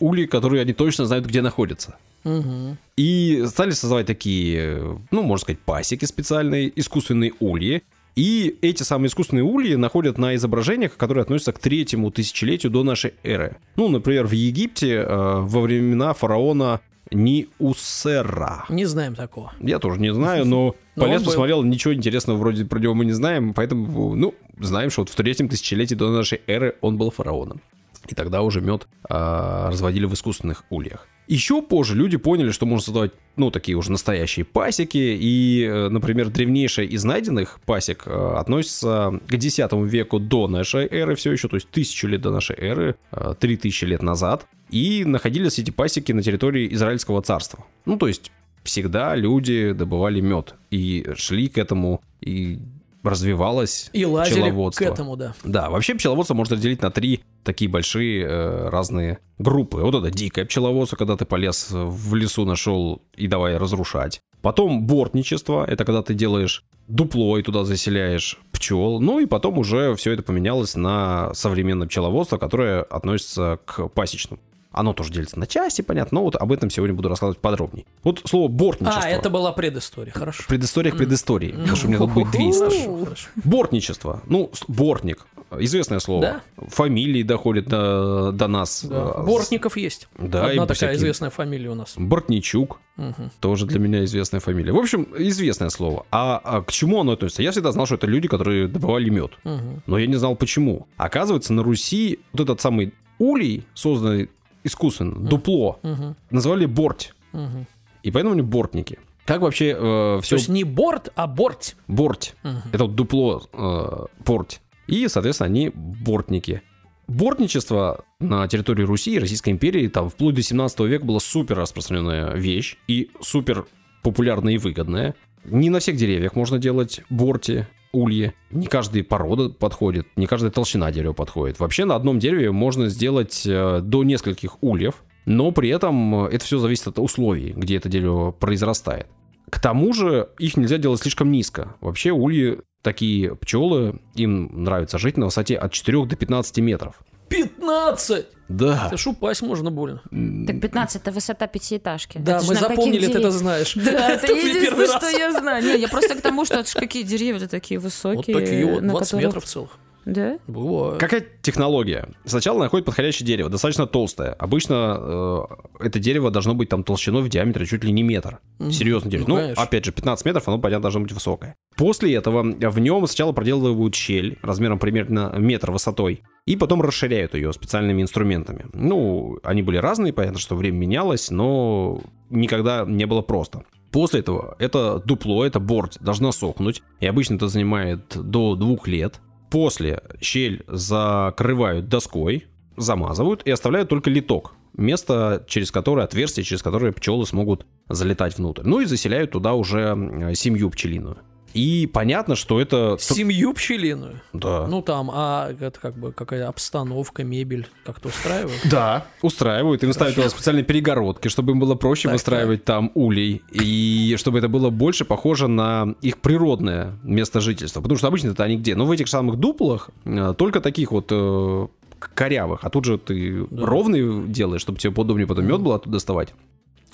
ульи, которые они точно знают, где находятся. Угу. И стали создавать такие, ну, можно сказать, пасеки специальные, искусственные ульи. И эти самые искусственные ульи находят на изображениях, которые относятся к 3-му тысячелетию до нашей эры. Ну, например, в Египте во времена фараона Ниусера. Не знаем такого. Я тоже не знаю, но по лесу посмотрел, ничего интересного вроде про него мы не знаем, поэтому, ну, знаем, что вот в 3-м тысячелетии до нашей эры он был фараоном. И тогда уже мед разводили в искусственных ульях. Еще позже люди поняли, что можно создавать, ну, такие уже настоящие пасеки. И, например, древнейшая из найденных пасек относится к 10 веку до нашей эры все еще, то есть 1000 лет до нашей эры, 3000 лет назад. И находились эти пасеки на территории Израильского царства. Ну, то есть всегда люди добывали мед и шли к этому, и развивалось и пчеловодство. К этому, да. Да, вообще пчеловодство можно разделить на 3 такие большие разные группы. Вот это дикое пчеловодство, когда ты полез в лесу, нашел и давай разрушать. Потом бортничество, это когда ты делаешь дупло и туда заселяешь пчел. Ну и потом уже все это поменялось на современное пчеловодство, которое относится к пасечному. Оно тоже делится на части, понятно, но вот об этом сегодня буду рассказывать подробнее. Вот слово «бортничество». А, это была предыстория, хорошо. Предыстория к предыстории, потому что у меня тут будет 300. Бортничество. Ну, бортник. Известное слово. Да? Фамилии доходят до нас. Да. Бортников есть. Да, одна такая всякие... известная фамилия у нас. Бортничук. Угу. Тоже для меня известная фамилия. В общем, известное слово. А к чему оно относится? Я всегда знал, что это люди, которые добывали мед. Угу. Но я не знал, почему. Оказывается, на Руси вот этот самый улей, созданный искусственно, дупло, назвали борть. И поэтому они бортники. Как вообще все... То есть не борт, а борть. Борть. Это вот дупло, порть. И, соответственно, они бортники. Бортничество на территории Руси и Российской империи там вплоть до 17 века была супер распространенная вещь и супер популярная и выгодная. Не на всех деревьях можно делать борти, ульи. Не каждая порода подходит, не каждая толщина дерева подходит. Вообще на одном дереве можно сделать до нескольких ульев, но при этом это все зависит от условий, где это дерево произрастает. К тому же их нельзя делать слишком низко. Вообще ульи, такие пчелы, им нравится жить на высоте от 4 до 15 метров. 15? Да. Это ж упасть можно больно. Так 15 это высота 5-этажки. Да, это мы запомнили, ты это знаешь. Да, это единственное, что я знаю. Не, я просто к тому, что это ж какие деревья такие высокие. Вот такие вот, 20 метров целых. Да? Бывает. Какая технология? Сначала находит подходящее дерево, достаточно толстое. Обычно это дерево должно быть там толщиной в диаметре чуть ли не метр. Серьезное дерево. Ну, опять же, 15 метров, оно, понятно, должно быть высокое. После этого в нем сначала проделывают щель размером примерно метр высотой. И потом расширяют ее специальными инструментами. Ну, они были разные, понятно, что время менялось, но никогда не было просто. После этого это дупло, это борт должна сохнуть. И обычно это занимает до 2 лет. После щель закрывают доской, замазывают и оставляют только литок. Место, через которое, отверстие, через которое пчелы смогут залетать внутрь. Ну и заселяют туда уже семью пчелиную. И понятно, что это... Семью пчелиную? Да. Ну там, это как бы какая обстановка, мебель как-то устраивают? Да, устраивают. Им ставят специальные перегородки, чтобы им было проще выстраивать там улей. И чтобы это было больше похоже на их природное место жительства. Потому что обычно это они где? Ну в этих самых дуплах, только таких вот корявых. А тут же ты ровный делаешь, чтобы тебе поудобнее потом мед было оттуда доставать.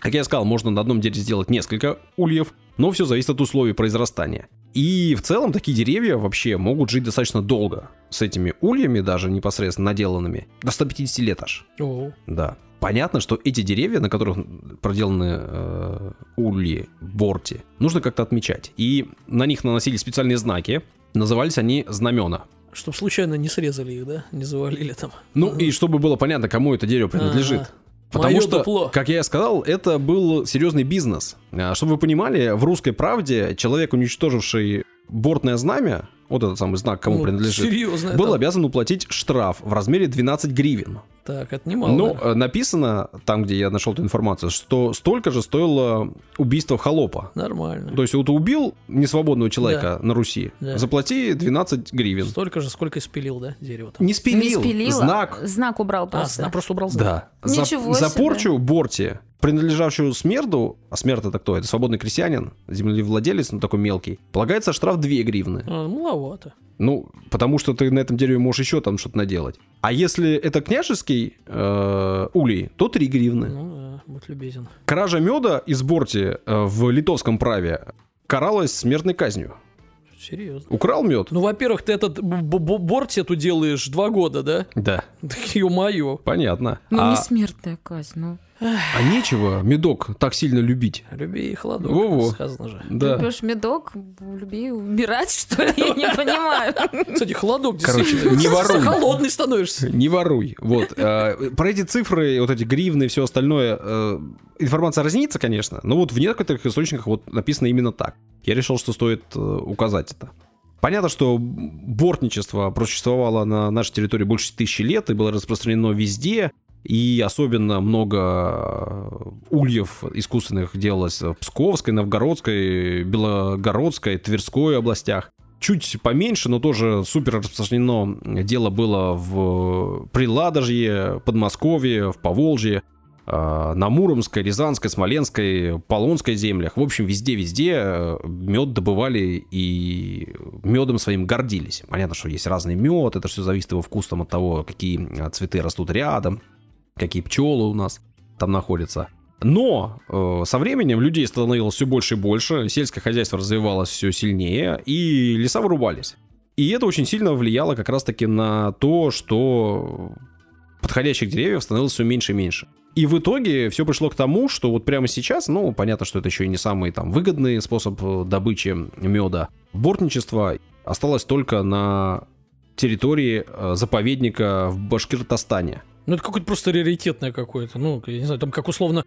Как я сказал, можно на одном дереве сделать несколько ульев, но все зависит от условий произрастания. И в целом такие деревья вообще могут жить достаточно долго с этими ульями, даже непосредственно наделанными, до 150 лет аж. О-о. Да. Понятно, что эти деревья, на которых проделаны ульи, борти, нужно как-то отмечать. И на них наносили специальные знаки, назывались они знамена. Чтобы случайно не срезали их, да? Не завалили там. Ну и чтобы было понятно, кому это дерево принадлежит. А-а-а. Потому моё что, дупло. Как я и сказал, это был серьезный бизнес. Чтобы вы понимали, в «Русской правде» человек, уничтоживший бортное знамя, вот этот самый знак, кому принадлежит, серьезно, был обязан уплатить штраф в размере 12 гривен. Так, это немало. Ну, да? Написано, там, где я нашел эту информацию, что столько же стоило убийство холопа. Нормально. То есть, вот убил несвободного человека на Руси, заплати 12 гривен. Столько же, сколько и спилил, да, дерево там. Не спилил, знак убрал просто. Просто убрал знак. Да. За порчу борти, принадлежавшую смерду, а смерд это кто? Это свободный крестьянин, землевладелец, ну такой мелкий, полагается штраф 2 гривны. Маловато. Ну, потому что ты на этом дереве можешь еще там что-то наделать. А если это княжеский улей, то 3 гривны. Ну да, будь любезен. Кража меда из борти в литовском праве каралась смертной казнью. Серьезно? Украл мед? Ну, во-первых, ты этот борт эту делаешь 2 года, да? Да. Ё-моё. Понятно. Ну, не смертная казнь, ну. А нечего медок так сильно любить. Люби и холодок, сказано же. Да. Любишь медок, люби умирать, что ли? Я не понимаю. Кстати, холодок действительно. Короче, не воруй. Холодный становишься. Не воруй. Вот. Про эти цифры, вот эти гривны и все остальное, информация разнится, конечно, но вот в некоторых источниках вот написано именно так. Я решил, что стоит указать это. Понятно, что бортничество просуществовало на нашей территории больше 1000 лет и было распространено везде. И особенно много ульев искусственных делалось в Псковской, Новгородской, Белогородской, Тверской областях. Чуть поменьше, но тоже супер распространено дело было в Приладожье, Подмосковье, в Поволжье, на Муромской, Рязанской, Смоленской, Полонской землях. В общем, везде-везде мед добывали и медом своим гордились. Понятно, что есть разный мед, это все зависит его вкус там, от того, какие цветы растут рядом, какие пчелы у нас там находятся. Но со временем людей становилось все больше и больше, сельское хозяйство развивалось все сильнее, и леса вырубались. И это очень сильно влияло как раз-таки на то, что подходящих деревьев становилось все меньше и меньше. И в итоге все пришло к тому, что вот прямо сейчас, ну, понятно, что это еще и не самый там выгодный способ добычи меда, бортничество осталось только на территории заповедника в Башкортостане. Ну, это какое-то просто раритетное какое-то, ну, я не знаю, там как условно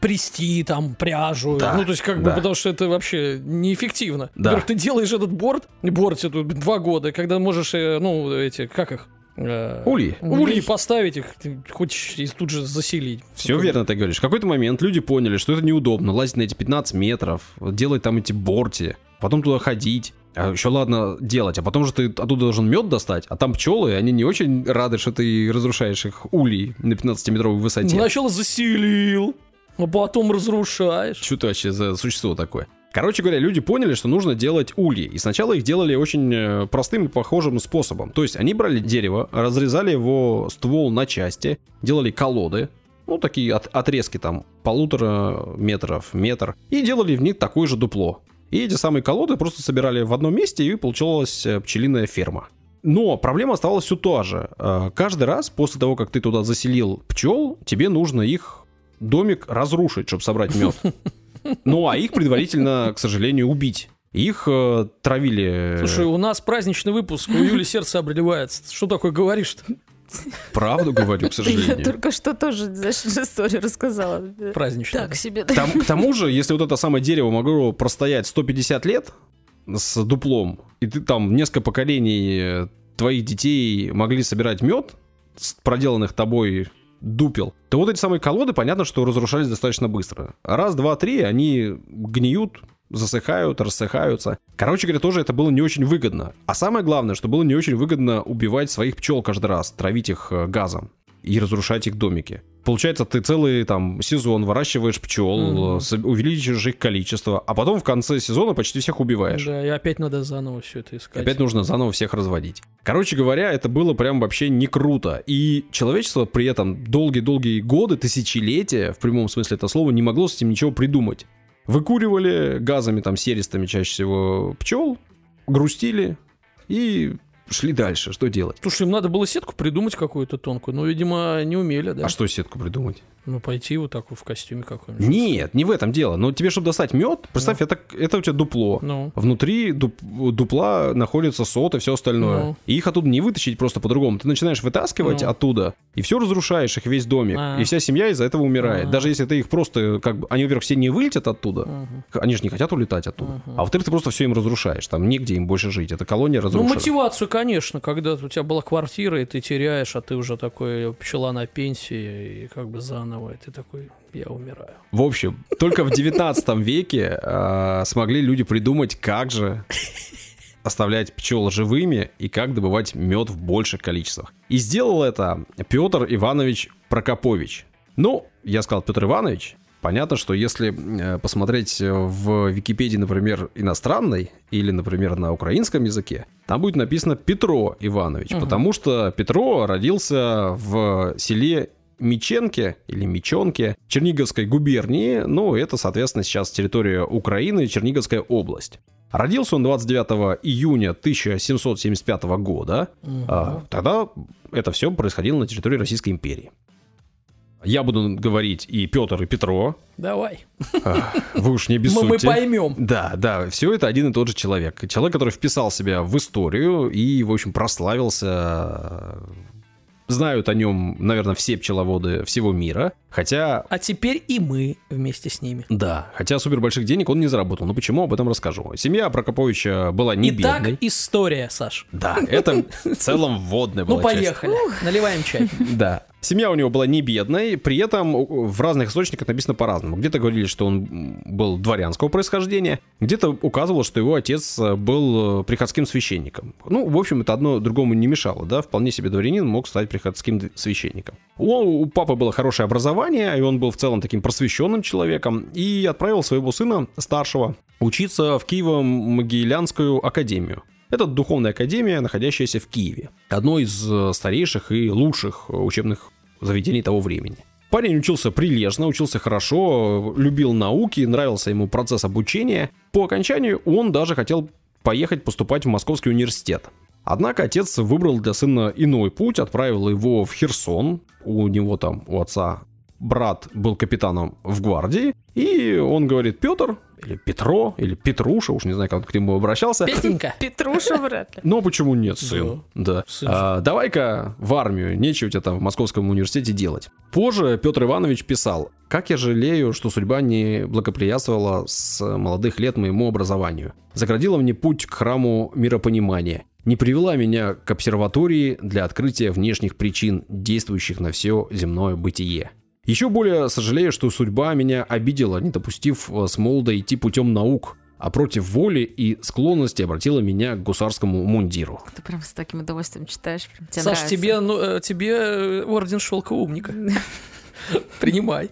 прясти, там, пряжу, да, ну, то есть как бы, потому что это вообще неэффективно. Да. Например, ты делаешь этот борт эту 2 года, когда можешь, ну, эти, как их? Ульи поставить их, хочешь и тут же заселить. Все верно ты говоришь. В какой-то момент люди поняли, что это неудобно, лазить на эти 15 метров, делать там эти борти, потом туда ходить. А еще ладно делать, а потом же ты оттуда должен мед достать, а там пчелы, они не очень рады, что ты разрушаешь их улей на 15-метровой высоте. Сначала заселил, а потом разрушаешь. Что это вообще за существо такое? Короче говоря, люди поняли, что нужно делать ульи, и сначала их делали очень простым и похожим способом. То есть они брали дерево, разрезали его ствол на части, делали колоды, ну такие отрезки там 1,5 метра, метр, и делали в них такое же дупло. И эти самые колоды просто собирали в одном месте, и получалась пчелиная ферма. Но проблема оставалась все та же. Каждый раз после того, как ты туда заселил пчел, тебе нужно их домик разрушить, чтобы собрать мед. Ну, а их предварительно, к сожалению, убить. Их травили... Слушай, у нас праздничный выпуск, у Юли сердце обрелевает. Что такое говоришь-то? Правду говорю, к сожалению. Я только что тоже историю рассказала. Праздничную. Так себе. К тому же, если вот это самое дерево могло простоять 150 лет с дуплом, и ты там несколько поколений твоих детей могли собирать мед с проделанных тобой дупел, то вот эти самые колоды, понятно, что разрушались достаточно быстро. Раз, два, три, они гниют, засыхают, рассыхаются. Короче говоря, тоже это было не очень выгодно. А самое главное, что было не очень выгодно убивать своих пчел каждый раз, травить их газом и разрушать их домики. Получается, ты целый там сезон выращиваешь пчел, увеличиваешь их количество, а потом в конце сезона почти всех убиваешь. Да, и опять надо заново все это искать. Опять нужно заново всех разводить. Короче говоря, это было прям вообще не круто. И человечество при этом долгие-долгие годы, тысячелетия, в прямом смысле этого слова, не могло с этим ничего придумать. Выкуривали газами там серистыми чаще всего пчел, грустили и... шли дальше, что делать? Слушай, им надо было сетку придумать какую-то тонкую, но, видимо, не умели, да? А что сетку придумать? Ну, пойти вот так в костюме каком-нибудь. Нет, не в этом дело. Но тебе, чтобы достать мед, представь, ну. это у тебя дупло. Ну. Внутри дупла находятся сот и все остальное. Ну. И их оттуда не вытащить просто по-другому. Ты начинаешь вытаскивать оттуда, и все разрушаешь, их весь домик. И вся семья из-за этого умирает. Даже если ты их просто, как бы, они, во-первых, все не вылетят оттуда. Они же не хотят улетать оттуда. А во-вторых, ты просто все им разрушаешь. Там негде им больше жить. Это колония разрушена. Ну, мотивацию, конечно, когда у тебя была квартира, и ты теряешь, а ты уже такой пчела на пенсии, и как бы заново, и ты такой, я умираю. В общем, только в 19 веке смогли люди придумать, как же оставлять пчел живыми и как добывать мед в больших количествах. И сделал это Петр Иванович Прокопович. Ну, я сказал Петр Иванович. Понятно, что если посмотреть в Википедии, например, иностранной или, например, на украинском языке, там будет написано Петро Иванович, потому что Петро родился в селе Миченки или Мичонки Черниговской губернии, ну, это, соответственно, сейчас территория Украины, Черниговская область. Родился он 29 июня 1775 года, тогда это все происходило на территории Российской империи. Я буду говорить и Петр, и Петро. Давай. Вы уж не обессудьте. Мы поймем. Да, да, все это один и тот же человек. Человек, который вписал себя в историю и, в общем, прославился. Знают о нем, наверное, все пчеловоды всего мира. Хотя... А теперь и мы вместе с ними. Да, хотя супербольших денег он не заработал. Но почему, об этом расскажу. Семья Прокоповича была не бедной. Итак, история, Саш. Да, это в целом вводная была часть. Ну, поехали. Наливаем чай. Да. Семья у него была не бедной, при этом в разных источниках написано по-разному. Где-то говорили, что он был дворянского происхождения, где-то указывало, что его отец был приходским священником. Ну, в общем, это одно другому не мешало, да, вполне себе дворянин мог стать приходским священником. У папы было хорошее образование, и он был в целом таким просвещенным человеком, и отправил своего сына, старшего, учиться в Киево-Могилянскую академию. Это духовная академия, находящаяся в Киеве. Одно из старейших и лучших учебных заведений того времени. Парень учился прилежно, учился хорошо, любил науки, нравился ему процесс обучения. По окончанию он даже хотел поехать поступать в Московский университет. Однако отец выбрал для сына иной путь, отправил его в Херсон. У него там, у отца, брат был капитаном в гвардии. И он говорит: Петр... или Петро, или Петруша, уж не знаю, как он к нему обращался. Петенька. Петруша вряд ли. Ну, почему нет, сын? Да. Давай-ка в армию, нечего тебе там в Московском университете делать. Позже Петр Иванович писал: «Как я жалею, что судьба не благоприятствовала с молодых лет моему образованию. Заградила мне путь к храму миропонимания. Не привела меня к обсерватории для открытия внешних причин, действующих на все земное бытие». Еще более сожалею, что судьба меня обидела, не допустив с молода идти путем наук, а против воли и склонности обратила меня к гусарскому мундиру. Ты прям с таким удовольствием читаешь. Прям тебе Саш, тебе орден шелка умника. Принимай.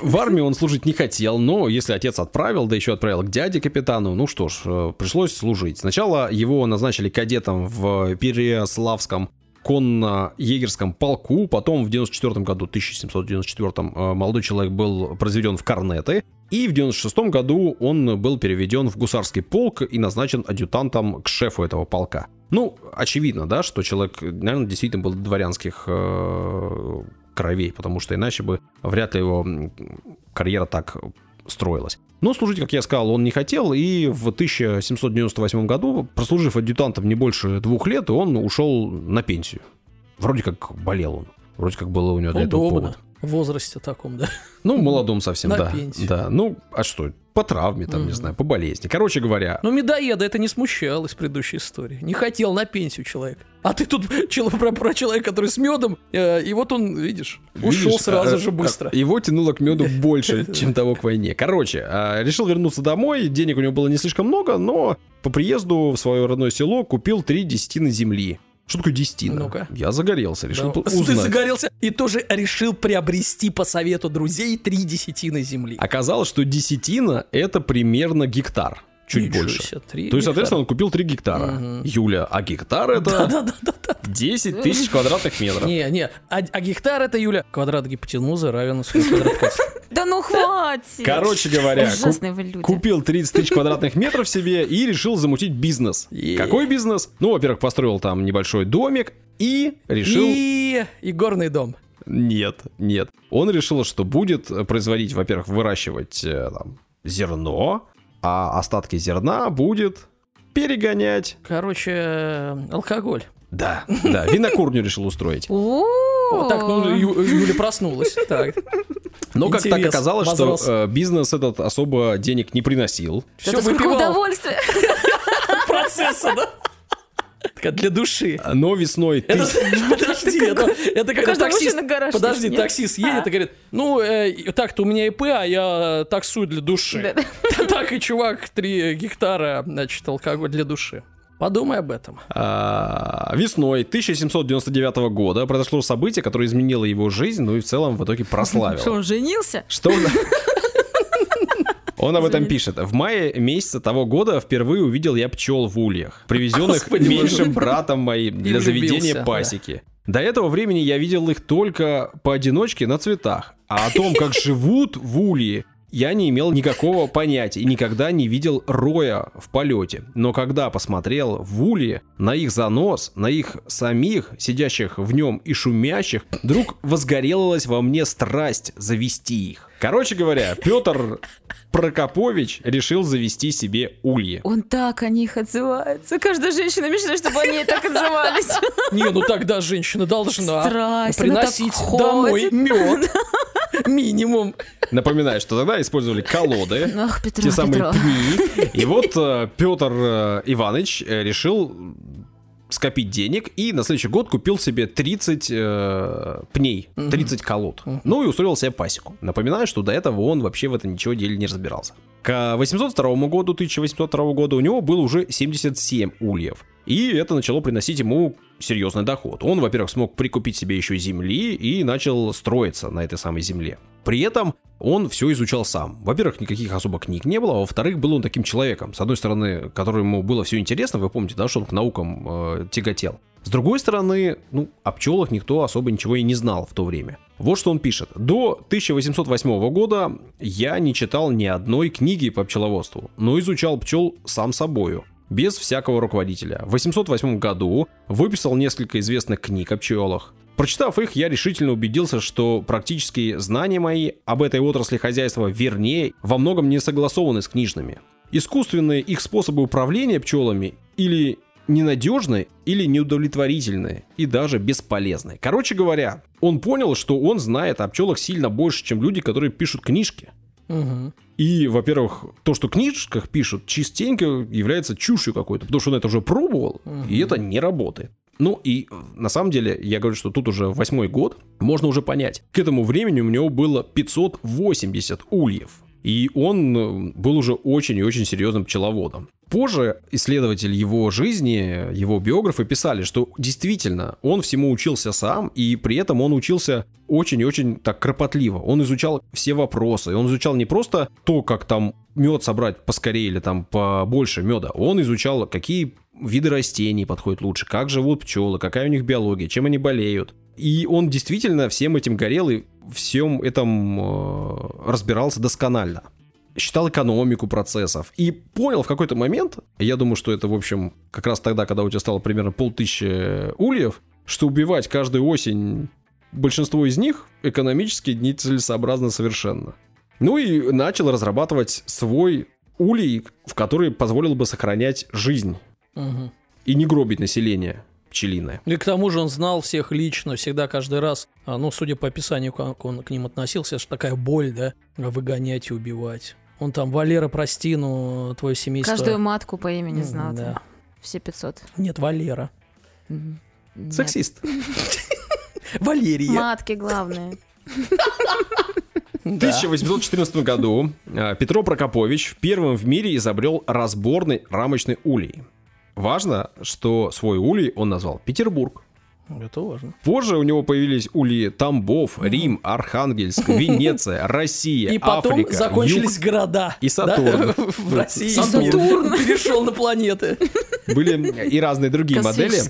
В армии он служить не хотел, но если отец отправил, да еще отправил к дяде капитану, ну что ж, пришлось служить. Сначала его назначили кадетом в Переяславском конно-егерском полку, потом в 1994 году, 1794, молодой человек был произведен в корнеты, и в 1996 году он был переведен в гусарский полк и назначен адъютантом к шефу этого полка. Ну, очевидно, да, что человек, наверное, действительно был дворянских кровей, потому что иначе бы вряд ли его карьера так строилась. Но служить, как я сказал, он не хотел, и в 1798 году, прослужив адъютантом не больше 2 лет, он ушел на пенсию. Вроде как болел он, вроде как было у него для этого повод. В возрасте таком, да? Ну, молодом совсем, да. На пенсию. Да, ну, а что, по травме, там, не знаю, по болезни. Короче говоря... Ну, медоеда это не смущало из предыдущей истории. Не хотел на пенсию человек. А ты тут про человека, который с медом, и вот он, видишь ушел сразу же быстро. Его тянуло к меду больше, чем того к войне. Короче, решил вернуться домой, денег у него было не слишком много, но по приезду в свое родное село купил 3 десятины земли. Что такое десятина? Ну-ка. Я загорелся, решил узнать. Ты загорелся и тоже решил приобрести по совету друзей 3 десятины земли. Оказалось, что десятина – это примерно гектар. Чуть Ничего больше. Себе, 3 гектара. То есть, соответственно, он купил 3 гектара. Угу. Юля, а гектар это 10 тысяч квадратных метров. Не, а гектар это, Юля, квадрат гипотенузы равен квадрату. Да ну хватит! Короче говоря, купил 30 тысяч квадратных метров себе и решил замутить бизнес. Какой бизнес? Ну, во-первых, построил там небольшой домик и решил... И горный дом. Нет. Он решил, что будет производить, во-первых, выращивать там зерно, а остатки зерна будет перегонять. Короче, алкоголь. Да, винокурню решил устроить. Вот так, Юля проснулась. Но как так оказалось, что бизнес этот особо денег не приносил. Это сколько удовольствия. Процесса, да? Для души. Но весной ты... Подожди, это когда таксист... Подожди, таксист едет и говорит, так-то у меня ИП, а я таксую для души. Так и чувак 3 гектара, значит, алкоголь для души. Подумай об этом. Весной 1799 года произошло событие, которое изменило его жизнь, ну и в целом в итоге прославило. Что, он женился? Что он... Он об этом пишет. В мае месяца того года впервые увидел я пчел в ульях, привезенных меньшим братом моим для заведения пасеки. До этого времени я видел их только поодиночке на цветах. А о том, как живут в улье, я не имел никакого понятия и никогда не видел роя в полете. Но когда посмотрел в улье, на их занос, на их самих, сидящих в нем и шумящих, вдруг возгорелась во мне страсть завести их. Короче говоря, Петр Прокопович решил завести себе ульи. Он так о них отзывается. Каждая женщина мечтает, чтобы они так отзывались. Не, ну тогда женщина должна приносить домой мед. Минимум. Напоминаю, что тогда использовали колоды, те самые пни. И вот Петр Иванович решил скопить денег и на следующий год купил себе 30 пней, 30 колод. Ну и устроил себе пасеку. Напоминаю, что до этого он вообще в этом ничего деле не разбирался. К 1802 году у него было уже 77 ульев. И это начало приносить ему серьезный доход. Он, во-первых, смог прикупить себе еще земли и начал строиться на этой самой земле. При этом он все изучал сам. Во-первых, никаких особо книг не было, а во-вторых, был он таким человеком. С одной стороны, которому было все интересно, вы помните, да, что он к наукам тяготел. С другой стороны, о пчелах никто особо ничего и не знал в то время. Вот что он пишет. До 1808 года я не читал ни одной книги по пчеловодству, но изучал пчел сам собою. Без всякого руководителя. В 1808 году выписал несколько известных книг о пчелах. Прочитав их, я решительно убедился, что практические знания мои об этой отрасли хозяйства, вернее, во многом не согласованы с книжными. Искусственные их способы управления пчелами или ненадежны, или неудовлетворительны, и даже бесполезны. Короче говоря, он понял, что он знает о пчелах сильно больше, чем люди, которые пишут книжки. Угу. И, во-первых, то, что в книжках пишут, частенько является чушью какой-то, потому что он это уже пробовал, и это не работает. Ну и, на самом деле, я говорю, что тут уже 8-й год, можно уже понять. К этому времени у него было 580 ульев, и он был уже очень и очень серьезным пчеловодом. Позже исследователи его жизни, его биографы писали, что действительно он всему учился сам, и при этом он учился очень и очень так кропотливо. Он изучал все вопросы, он изучал не просто то, как там мед собрать поскорее или там побольше меда, он изучал, какие виды растений подходят лучше, как живут пчелы, какая у них биология, чем они болеют. И он действительно всем этим горел и всем этом разбирался досконально. Считал экономику процессов и понял в какой-то момент, я думаю, что это, в общем, как раз тогда, когда у тебя стало примерно 500 ульев, что убивать каждую осень большинство из них экономически нецелесообразно совершенно. Ну и начал разрабатывать свой улей, в который позволил бы сохранять жизнь и не гробить население пчелиное. И к тому же он знал всех лично, всегда, каждый раз, судя по описанию, как он к ним относился, это же такая боль, да, выгонять и убивать. Он там, Валера, прости, но твое семейство... Каждую матку по имени знал. Да. Все 500. Нет, Валера. Нет. Сексист. Валерия. Матки главные. В 1814 году Петр Прокопович первым в мире изобрел разборный рамочный улей. Важно, что свой улей он назвал Петербург. Это важно. Позже у него появились ульи Тамбов, Рим, Архангельск, Венеция, Россия, и потом Африка, закончились Юг города. И Сатурн. В России Сатурн перешел на планеты. Были и разные другие модели.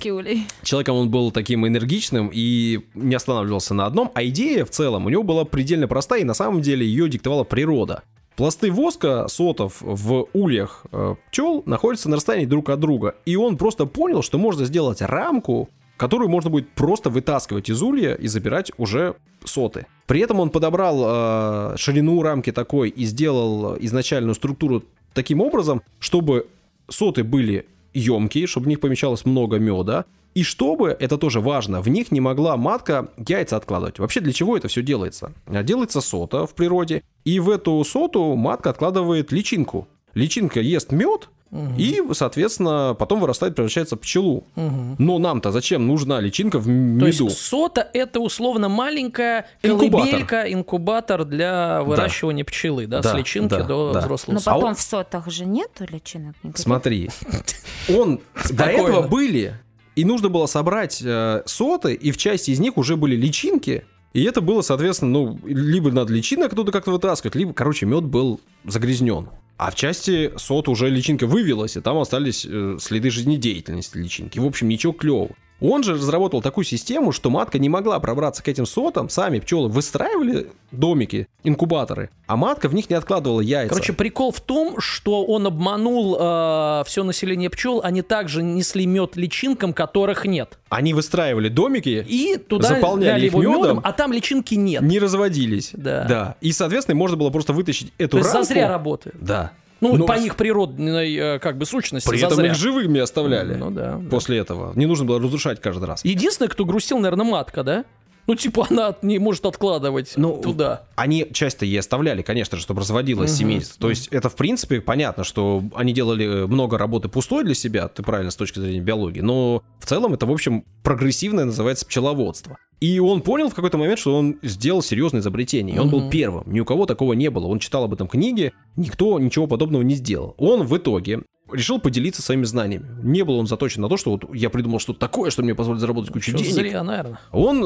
Человеком он был таким энергичным и не останавливался на одном. А идея в целом у него была предельно простая, и на самом деле ее диктовала природа. Пласты воска сотов в ульях пчел находятся на расстоянии друг от друга. И он просто понял, что можно сделать рамку, которую можно будет просто вытаскивать из улья и забирать уже соты. При этом он подобрал ширину рамки такой и сделал изначальную структуру таким образом, чтобы соты были емкие, чтобы в них помещалось много меда, и чтобы, это тоже важно, в них не могла матка яйца откладывать. Вообще для чего это все делается? Делается сота в природе, и в эту соту матка откладывает личинку. Личинка ест мед, и, соответственно, потом вырастает, превращается в пчелу. Но нам-то зачем нужна личинка в меду? То есть сота — это условно маленькая колыбелька, инкубатор для выращивания пчелы, да, с личинки до взрослого. Но потом в сотах же нету личинок? Смотри, до этого были, и нужно было собрать соты, и в части из них уже были личинки. И это было, соответственно, либо надо личинок оттуда как-то вытаскивать, либо, мед был загрязнен. А в части сот уже личинка вывелась, и там остались следы жизнедеятельности личинки. В общем, ничего клевого. Он же разработал такую систему, что матка не могла пробраться к этим сотам. Сами пчелы выстраивали домики, инкубаторы, а матка в них не откладывала яйца. Прикол в том, что он обманул все население пчел. Они также несли мед личинкам, которых нет. Они выстраивали домики и туда заполняли их медом, а там личинки нет. Не разводились. Да. И, соответственно, можно было просто вытащить эту рамку. То есть зазря работает. Да. Но по их природной сущности. При этом их живыми оставляли после этого. Не нужно было разрушать каждый раз. Единственное, кто грустил, наверное, матка, да? Она не может откладывать туда. Они часто ей оставляли, конечно же, чтобы разводилось семейство. То есть это, в принципе, понятно, что они делали много работы пустой для себя, ты правильно, с точки зрения биологии, но в целом это, в общем, прогрессивное называется пчеловодство. И он понял в какой-то момент, что он сделал серьезное изобретение. И он был первым. Ни у кого такого не было. Он читал об этом книги, никто ничего подобного не сделал. Он в итоге решил поделиться своими знаниями. Не был он заточен на то, что я придумал что-то такое, что мне позволит заработать кучу денег. Зря, наверное. Он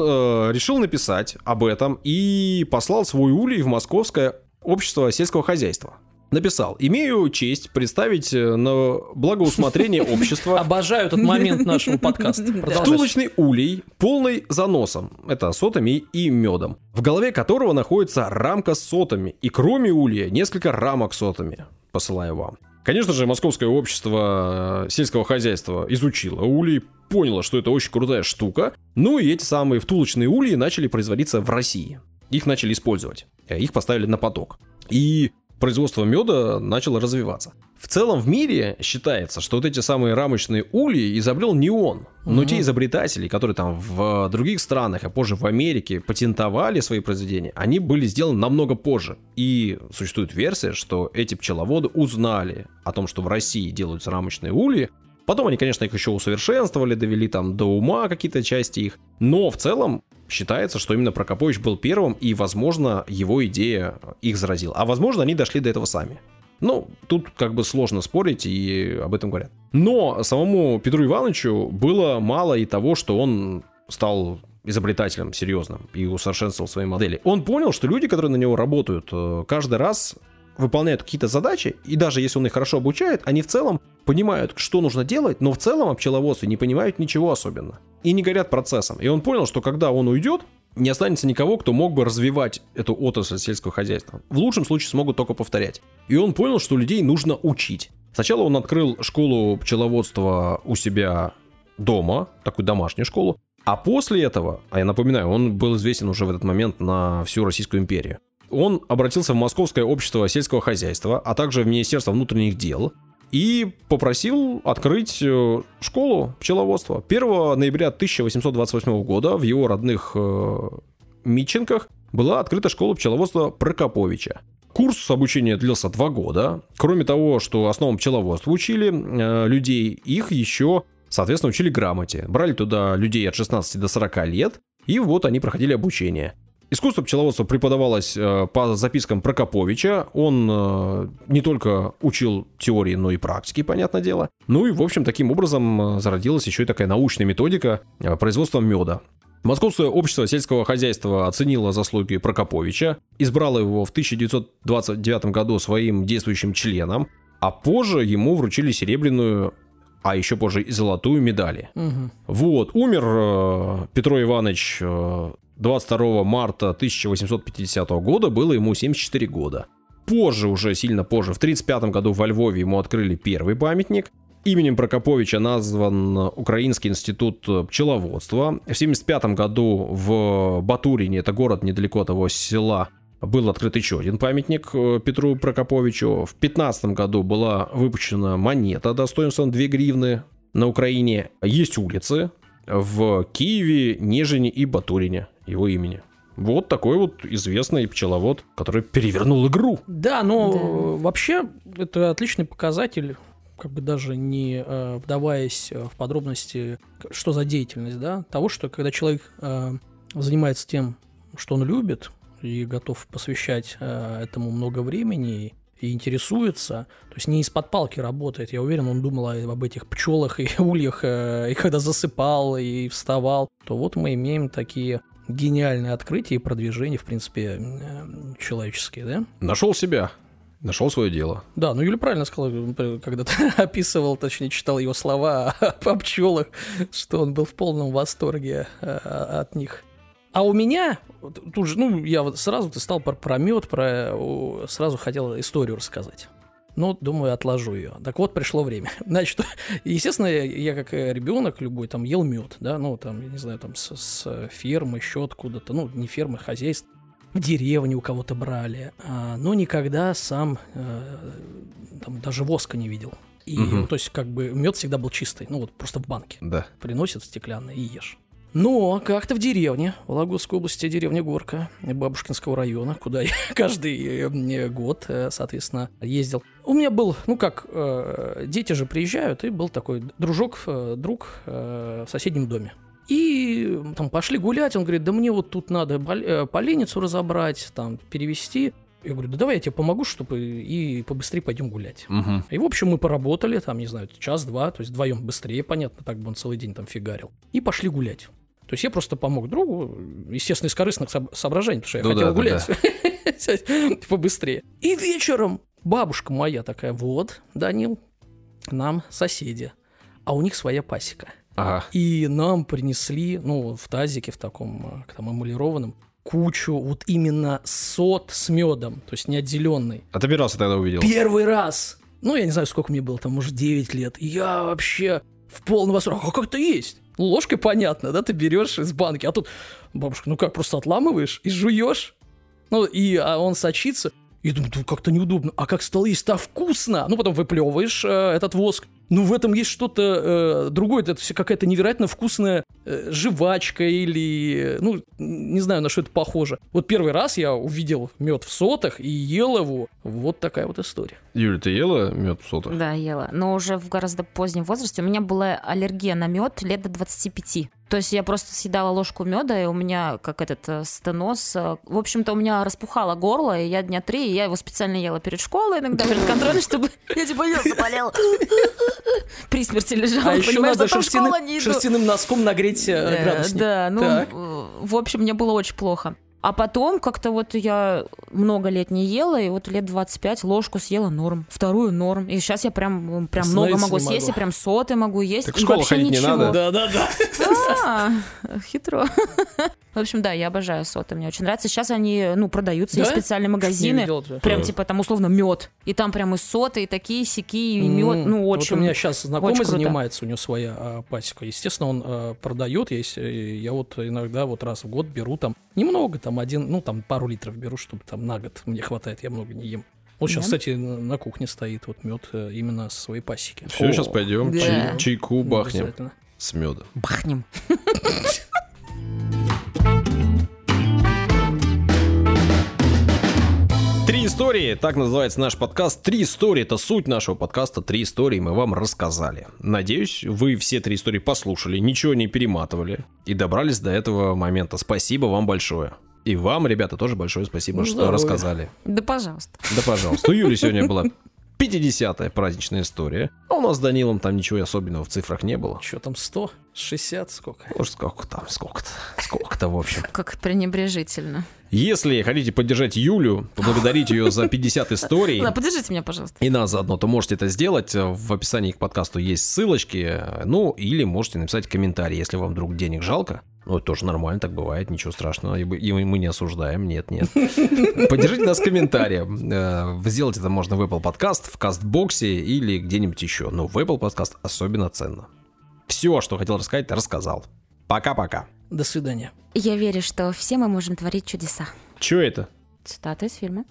решил написать об этом и послал свой улей в Московское общество сельского хозяйства. Написал: «Имею честь представить на благоусмотрение общества». Обожаю этот момент нашего подкаста. Втулочный улей, полный заносом. Это сотами и медом. В голове которого находится рамка с сотами. И кроме улья несколько рамок с сотами. Посылаю вам. Конечно же, Московское общество сельского хозяйства изучило улей, поняло, что это очень крутая штука. И эти самые втулочные ульи начали производиться в России. Их начали использовать. Их поставили на поток. И производство меда начало развиваться. В целом в мире считается, что эти самые рамочные ульи изобрел не он, но те изобретатели, которые там в других странах, а позже в Америке патентовали свои произведения, они были сделаны намного позже. И существует версия, что эти пчеловоды узнали о том, что в России делаются рамочные ульи. Потом они, конечно, их еще усовершенствовали, довели там до ума какие-то части их. Но в целом считается, что именно Прокопович был первым, и, возможно, его идея их заразила. А, возможно, они дошли до этого сами. Тут сложно спорить, и об этом говорят. Но самому Петру Ивановичу было мало и того, что он стал изобретателем серьезным и усовершенствовал свои модели. Он понял, что люди, которые на него работают, каждый раз выполняют какие-то задачи, и даже если он их хорошо обучает, они в целом понимают, что нужно делать, но в целом о пчеловодстве не понимают ничего особенно. И не горят процессом. И он понял, что когда он уйдет, не останется никого, кто мог бы развивать эту отрасль сельского хозяйства. В лучшем случае смогут только повторять. И он понял, что людей нужно учить. Сначала он открыл школу пчеловодства у себя дома, такую домашнюю школу. А после этого, я напоминаю, он был известен уже в этот момент на всю Российскую империю. Он обратился в Московское общество сельского хозяйства, а также в Министерство внутренних дел, и попросил открыть школу пчеловодства. 1 ноября 1828 года в его родных Митченках была открыта школа пчеловодства Прокоповича. Курс обучения длился 2 года. Кроме того, что основам пчеловодства учили людей, их еще, соответственно, учили грамоте. Брали туда людей от 16 до 40 лет, и вот они проходили обучение. Искусство пчеловодства преподавалось по запискам Прокоповича. Он не только учил теории, но и практики, понятное дело. Ну и, в общем, таким образом зародилась еще и такая научная методика производства меда. Московское общество сельского хозяйства оценило заслуги Прокоповича, избрало его в 1929 году своим действующим членом, а позже ему вручили серебряную, а еще позже и золотую медали. Угу. Вот, умер Петр Иванович 22 марта 1850 года, было ему 74 года. Позже, уже сильно позже, в 1935 году во Львове ему открыли первый памятник. Именем Прокоповича назван Украинский институт пчеловодства. В 1975 году в Батурине, это город недалеко от его села, был открыт еще один памятник Петру Прокоповичу. В 2015 году была выпущена монета достоинством 2 гривны. На Украине есть улицы в Киеве, Нежине и Батурине его имени. Вот такой вот известный пчеловод, который перевернул игру. Да, но вообще это отличный показатель, как бы даже не вдаваясь в подробности, что за деятельность, да, того, что когда человек занимается тем, что он любит, и готов посвящать этому много времени и интересуется, то есть не из-под палки работает. Я уверен, он думал об этих пчелах и ульях, и когда засыпал, и вставал, то вот мы имеем такие гениальные открытия и продвижения, в принципе, человеческие, да? Нашел себя. Нашел свое дело. Да, ну Юля правильно сказала, когда ты описывал, точнее читал его слова о пчелах, что он был в полном восторге от них. А у меня, тут же, ну, я вот сразу ты стал про мед, сразу хотел историю рассказать. Но, думаю, отложу ее. Так вот, пришло время. Значит, естественно, я как ребенок любой там ел мед, да, ну, там, я не знаю, там с фермы, еще откуда-то, ну, не фермы, хозяйство. В деревне у кого-то брали, но никогда сам там даже воска не видел. И, ну, то есть, как бы мед всегда был чистый, ну вот просто в банке. Да. Приносят стеклянные и ешь. Но как-то в деревне, Вологодской области, деревня Горка, Бабушкинского района, куда я каждый год, соответственно, ездил. У меня был, ну как, дети же приезжают, и был такой друг в соседнем доме. И там пошли гулять, он говорит, да мне вот тут надо поленницу разобрать, там, перевести. Я говорю, да давай я тебе помогу, чтобы и побыстрее пойдем гулять. Угу. И, в общем, мы поработали, там, не знаю, час-два, то есть вдвоем быстрее, понятно, так бы он целый день там фигарил. И пошли гулять. То есть я просто помог другу, естественно, из корыстных соображений, потому что я хотел гулять побыстрее. И вечером бабушка моя такая, вот, Данил, нам соседи, а у них своя пасека. Ага. И нам принесли, ну, в тазике, в таком там, эмалированном, кучу вот именно сот с медом, то есть неотделенный. А ты первый раз тогда увидел? Первый раз! Ну, я не знаю, сколько мне было, там, может, 9 лет. И я вообще в полном восторге. А как это есть? Ложкой понятно, да, ты берешь из банки. А тут, бабушка, ну как, просто отламываешь и жуешь. Ну, и он сочится. И думаю, ну, как-то неудобно. А как стало есть-то вкусно! Ну, потом выплевываешь этот воск. Ну, в этом есть что-то другое, это все какая-то невероятно вкусная жвачка или, ну, не знаю, на что это похоже. Вот первый раз я увидел мед в сотах и ел его. Вот такая вот история. Юля, ты ела мед в сотах? Да, ела, но уже в гораздо позднем возрасте. У меня была аллергия на мед лет до 25. То есть я просто съедала ложку меда, и у меня как этот стеноз. В общем-то, у меня распухало горло, и я дня 3, и я его специально ела перед школой, иногда перед контрольной, чтобы я типа ел, заболела. При смерти лежала, а понимаешь, зато в школу не иду. Шерстяным носком нагреть градусник. Да, ну, так. В общем, мне было очень плохо. А потом как-то вот я много лет не ела, и вот лет 25 ложку съела норм, вторую норм. И сейчас я прям много могу съесть, и прям соты могу есть. Так в школу ходить ничего. Не надо. Да. Хитро. В общем, да, я обожаю соты, мне очень нравится. Сейчас они, ну, продаются, есть специальные магазины, прям типа там условно мед. И там прям и соты, и такие, сяки, и мед. Ну, очень. Вот у меня сейчас знакомый занимается, у него своя пасека. Естественно, он продает. Я вот иногда вот раз в год беру там немного, там пару литров беру, чтобы там на год мне хватает, я много не ем. Вот сейчас, кстати, на кухне стоит вот мед именно со своей пасеки. Все, сейчас пойдем чайку бахнем с медом. Бахнем. Три истории, так называется наш подкаст. Три истории, это суть нашего подкаста. Три истории мы вам рассказали. Надеюсь, вы все три истории послушали, ничего не перематывали и добрались до этого момента. Спасибо вам большое. И вам, ребята, тоже большое спасибо, ну, что здоровья рассказали. Да, пожалуйста. Да, пожалуйста. У Юли сегодня была 50-я праздничная история. А у нас с Данилом там ничего особенного в цифрах не было. Что там, 100? 60? Сколько? Уж сколько там, сколько-то. Сколько-то, в общем. Как пренебрежительно. Если хотите поддержать Юлю, поблагодарить ее за 50 историй. Да, поддержите меня, пожалуйста. И нас заодно, то можете это сделать. В описании к подкасту есть ссылочки. Ну, или можете написать комментарий, если вам вдруг денег жалко. Ну, это тоже нормально, так бывает, ничего страшного. И мы не осуждаем, нет. Поддержите нас комментарием. Сделать это можно в Apple Podcast, в Кастбоксе или где-нибудь еще. Но в Apple Podcast особенно ценно. Все, что хотел рассказать, рассказал. Пока-пока. До свидания. Я верю, что все мы можем творить чудеса. Чё это? Цитата из фильма.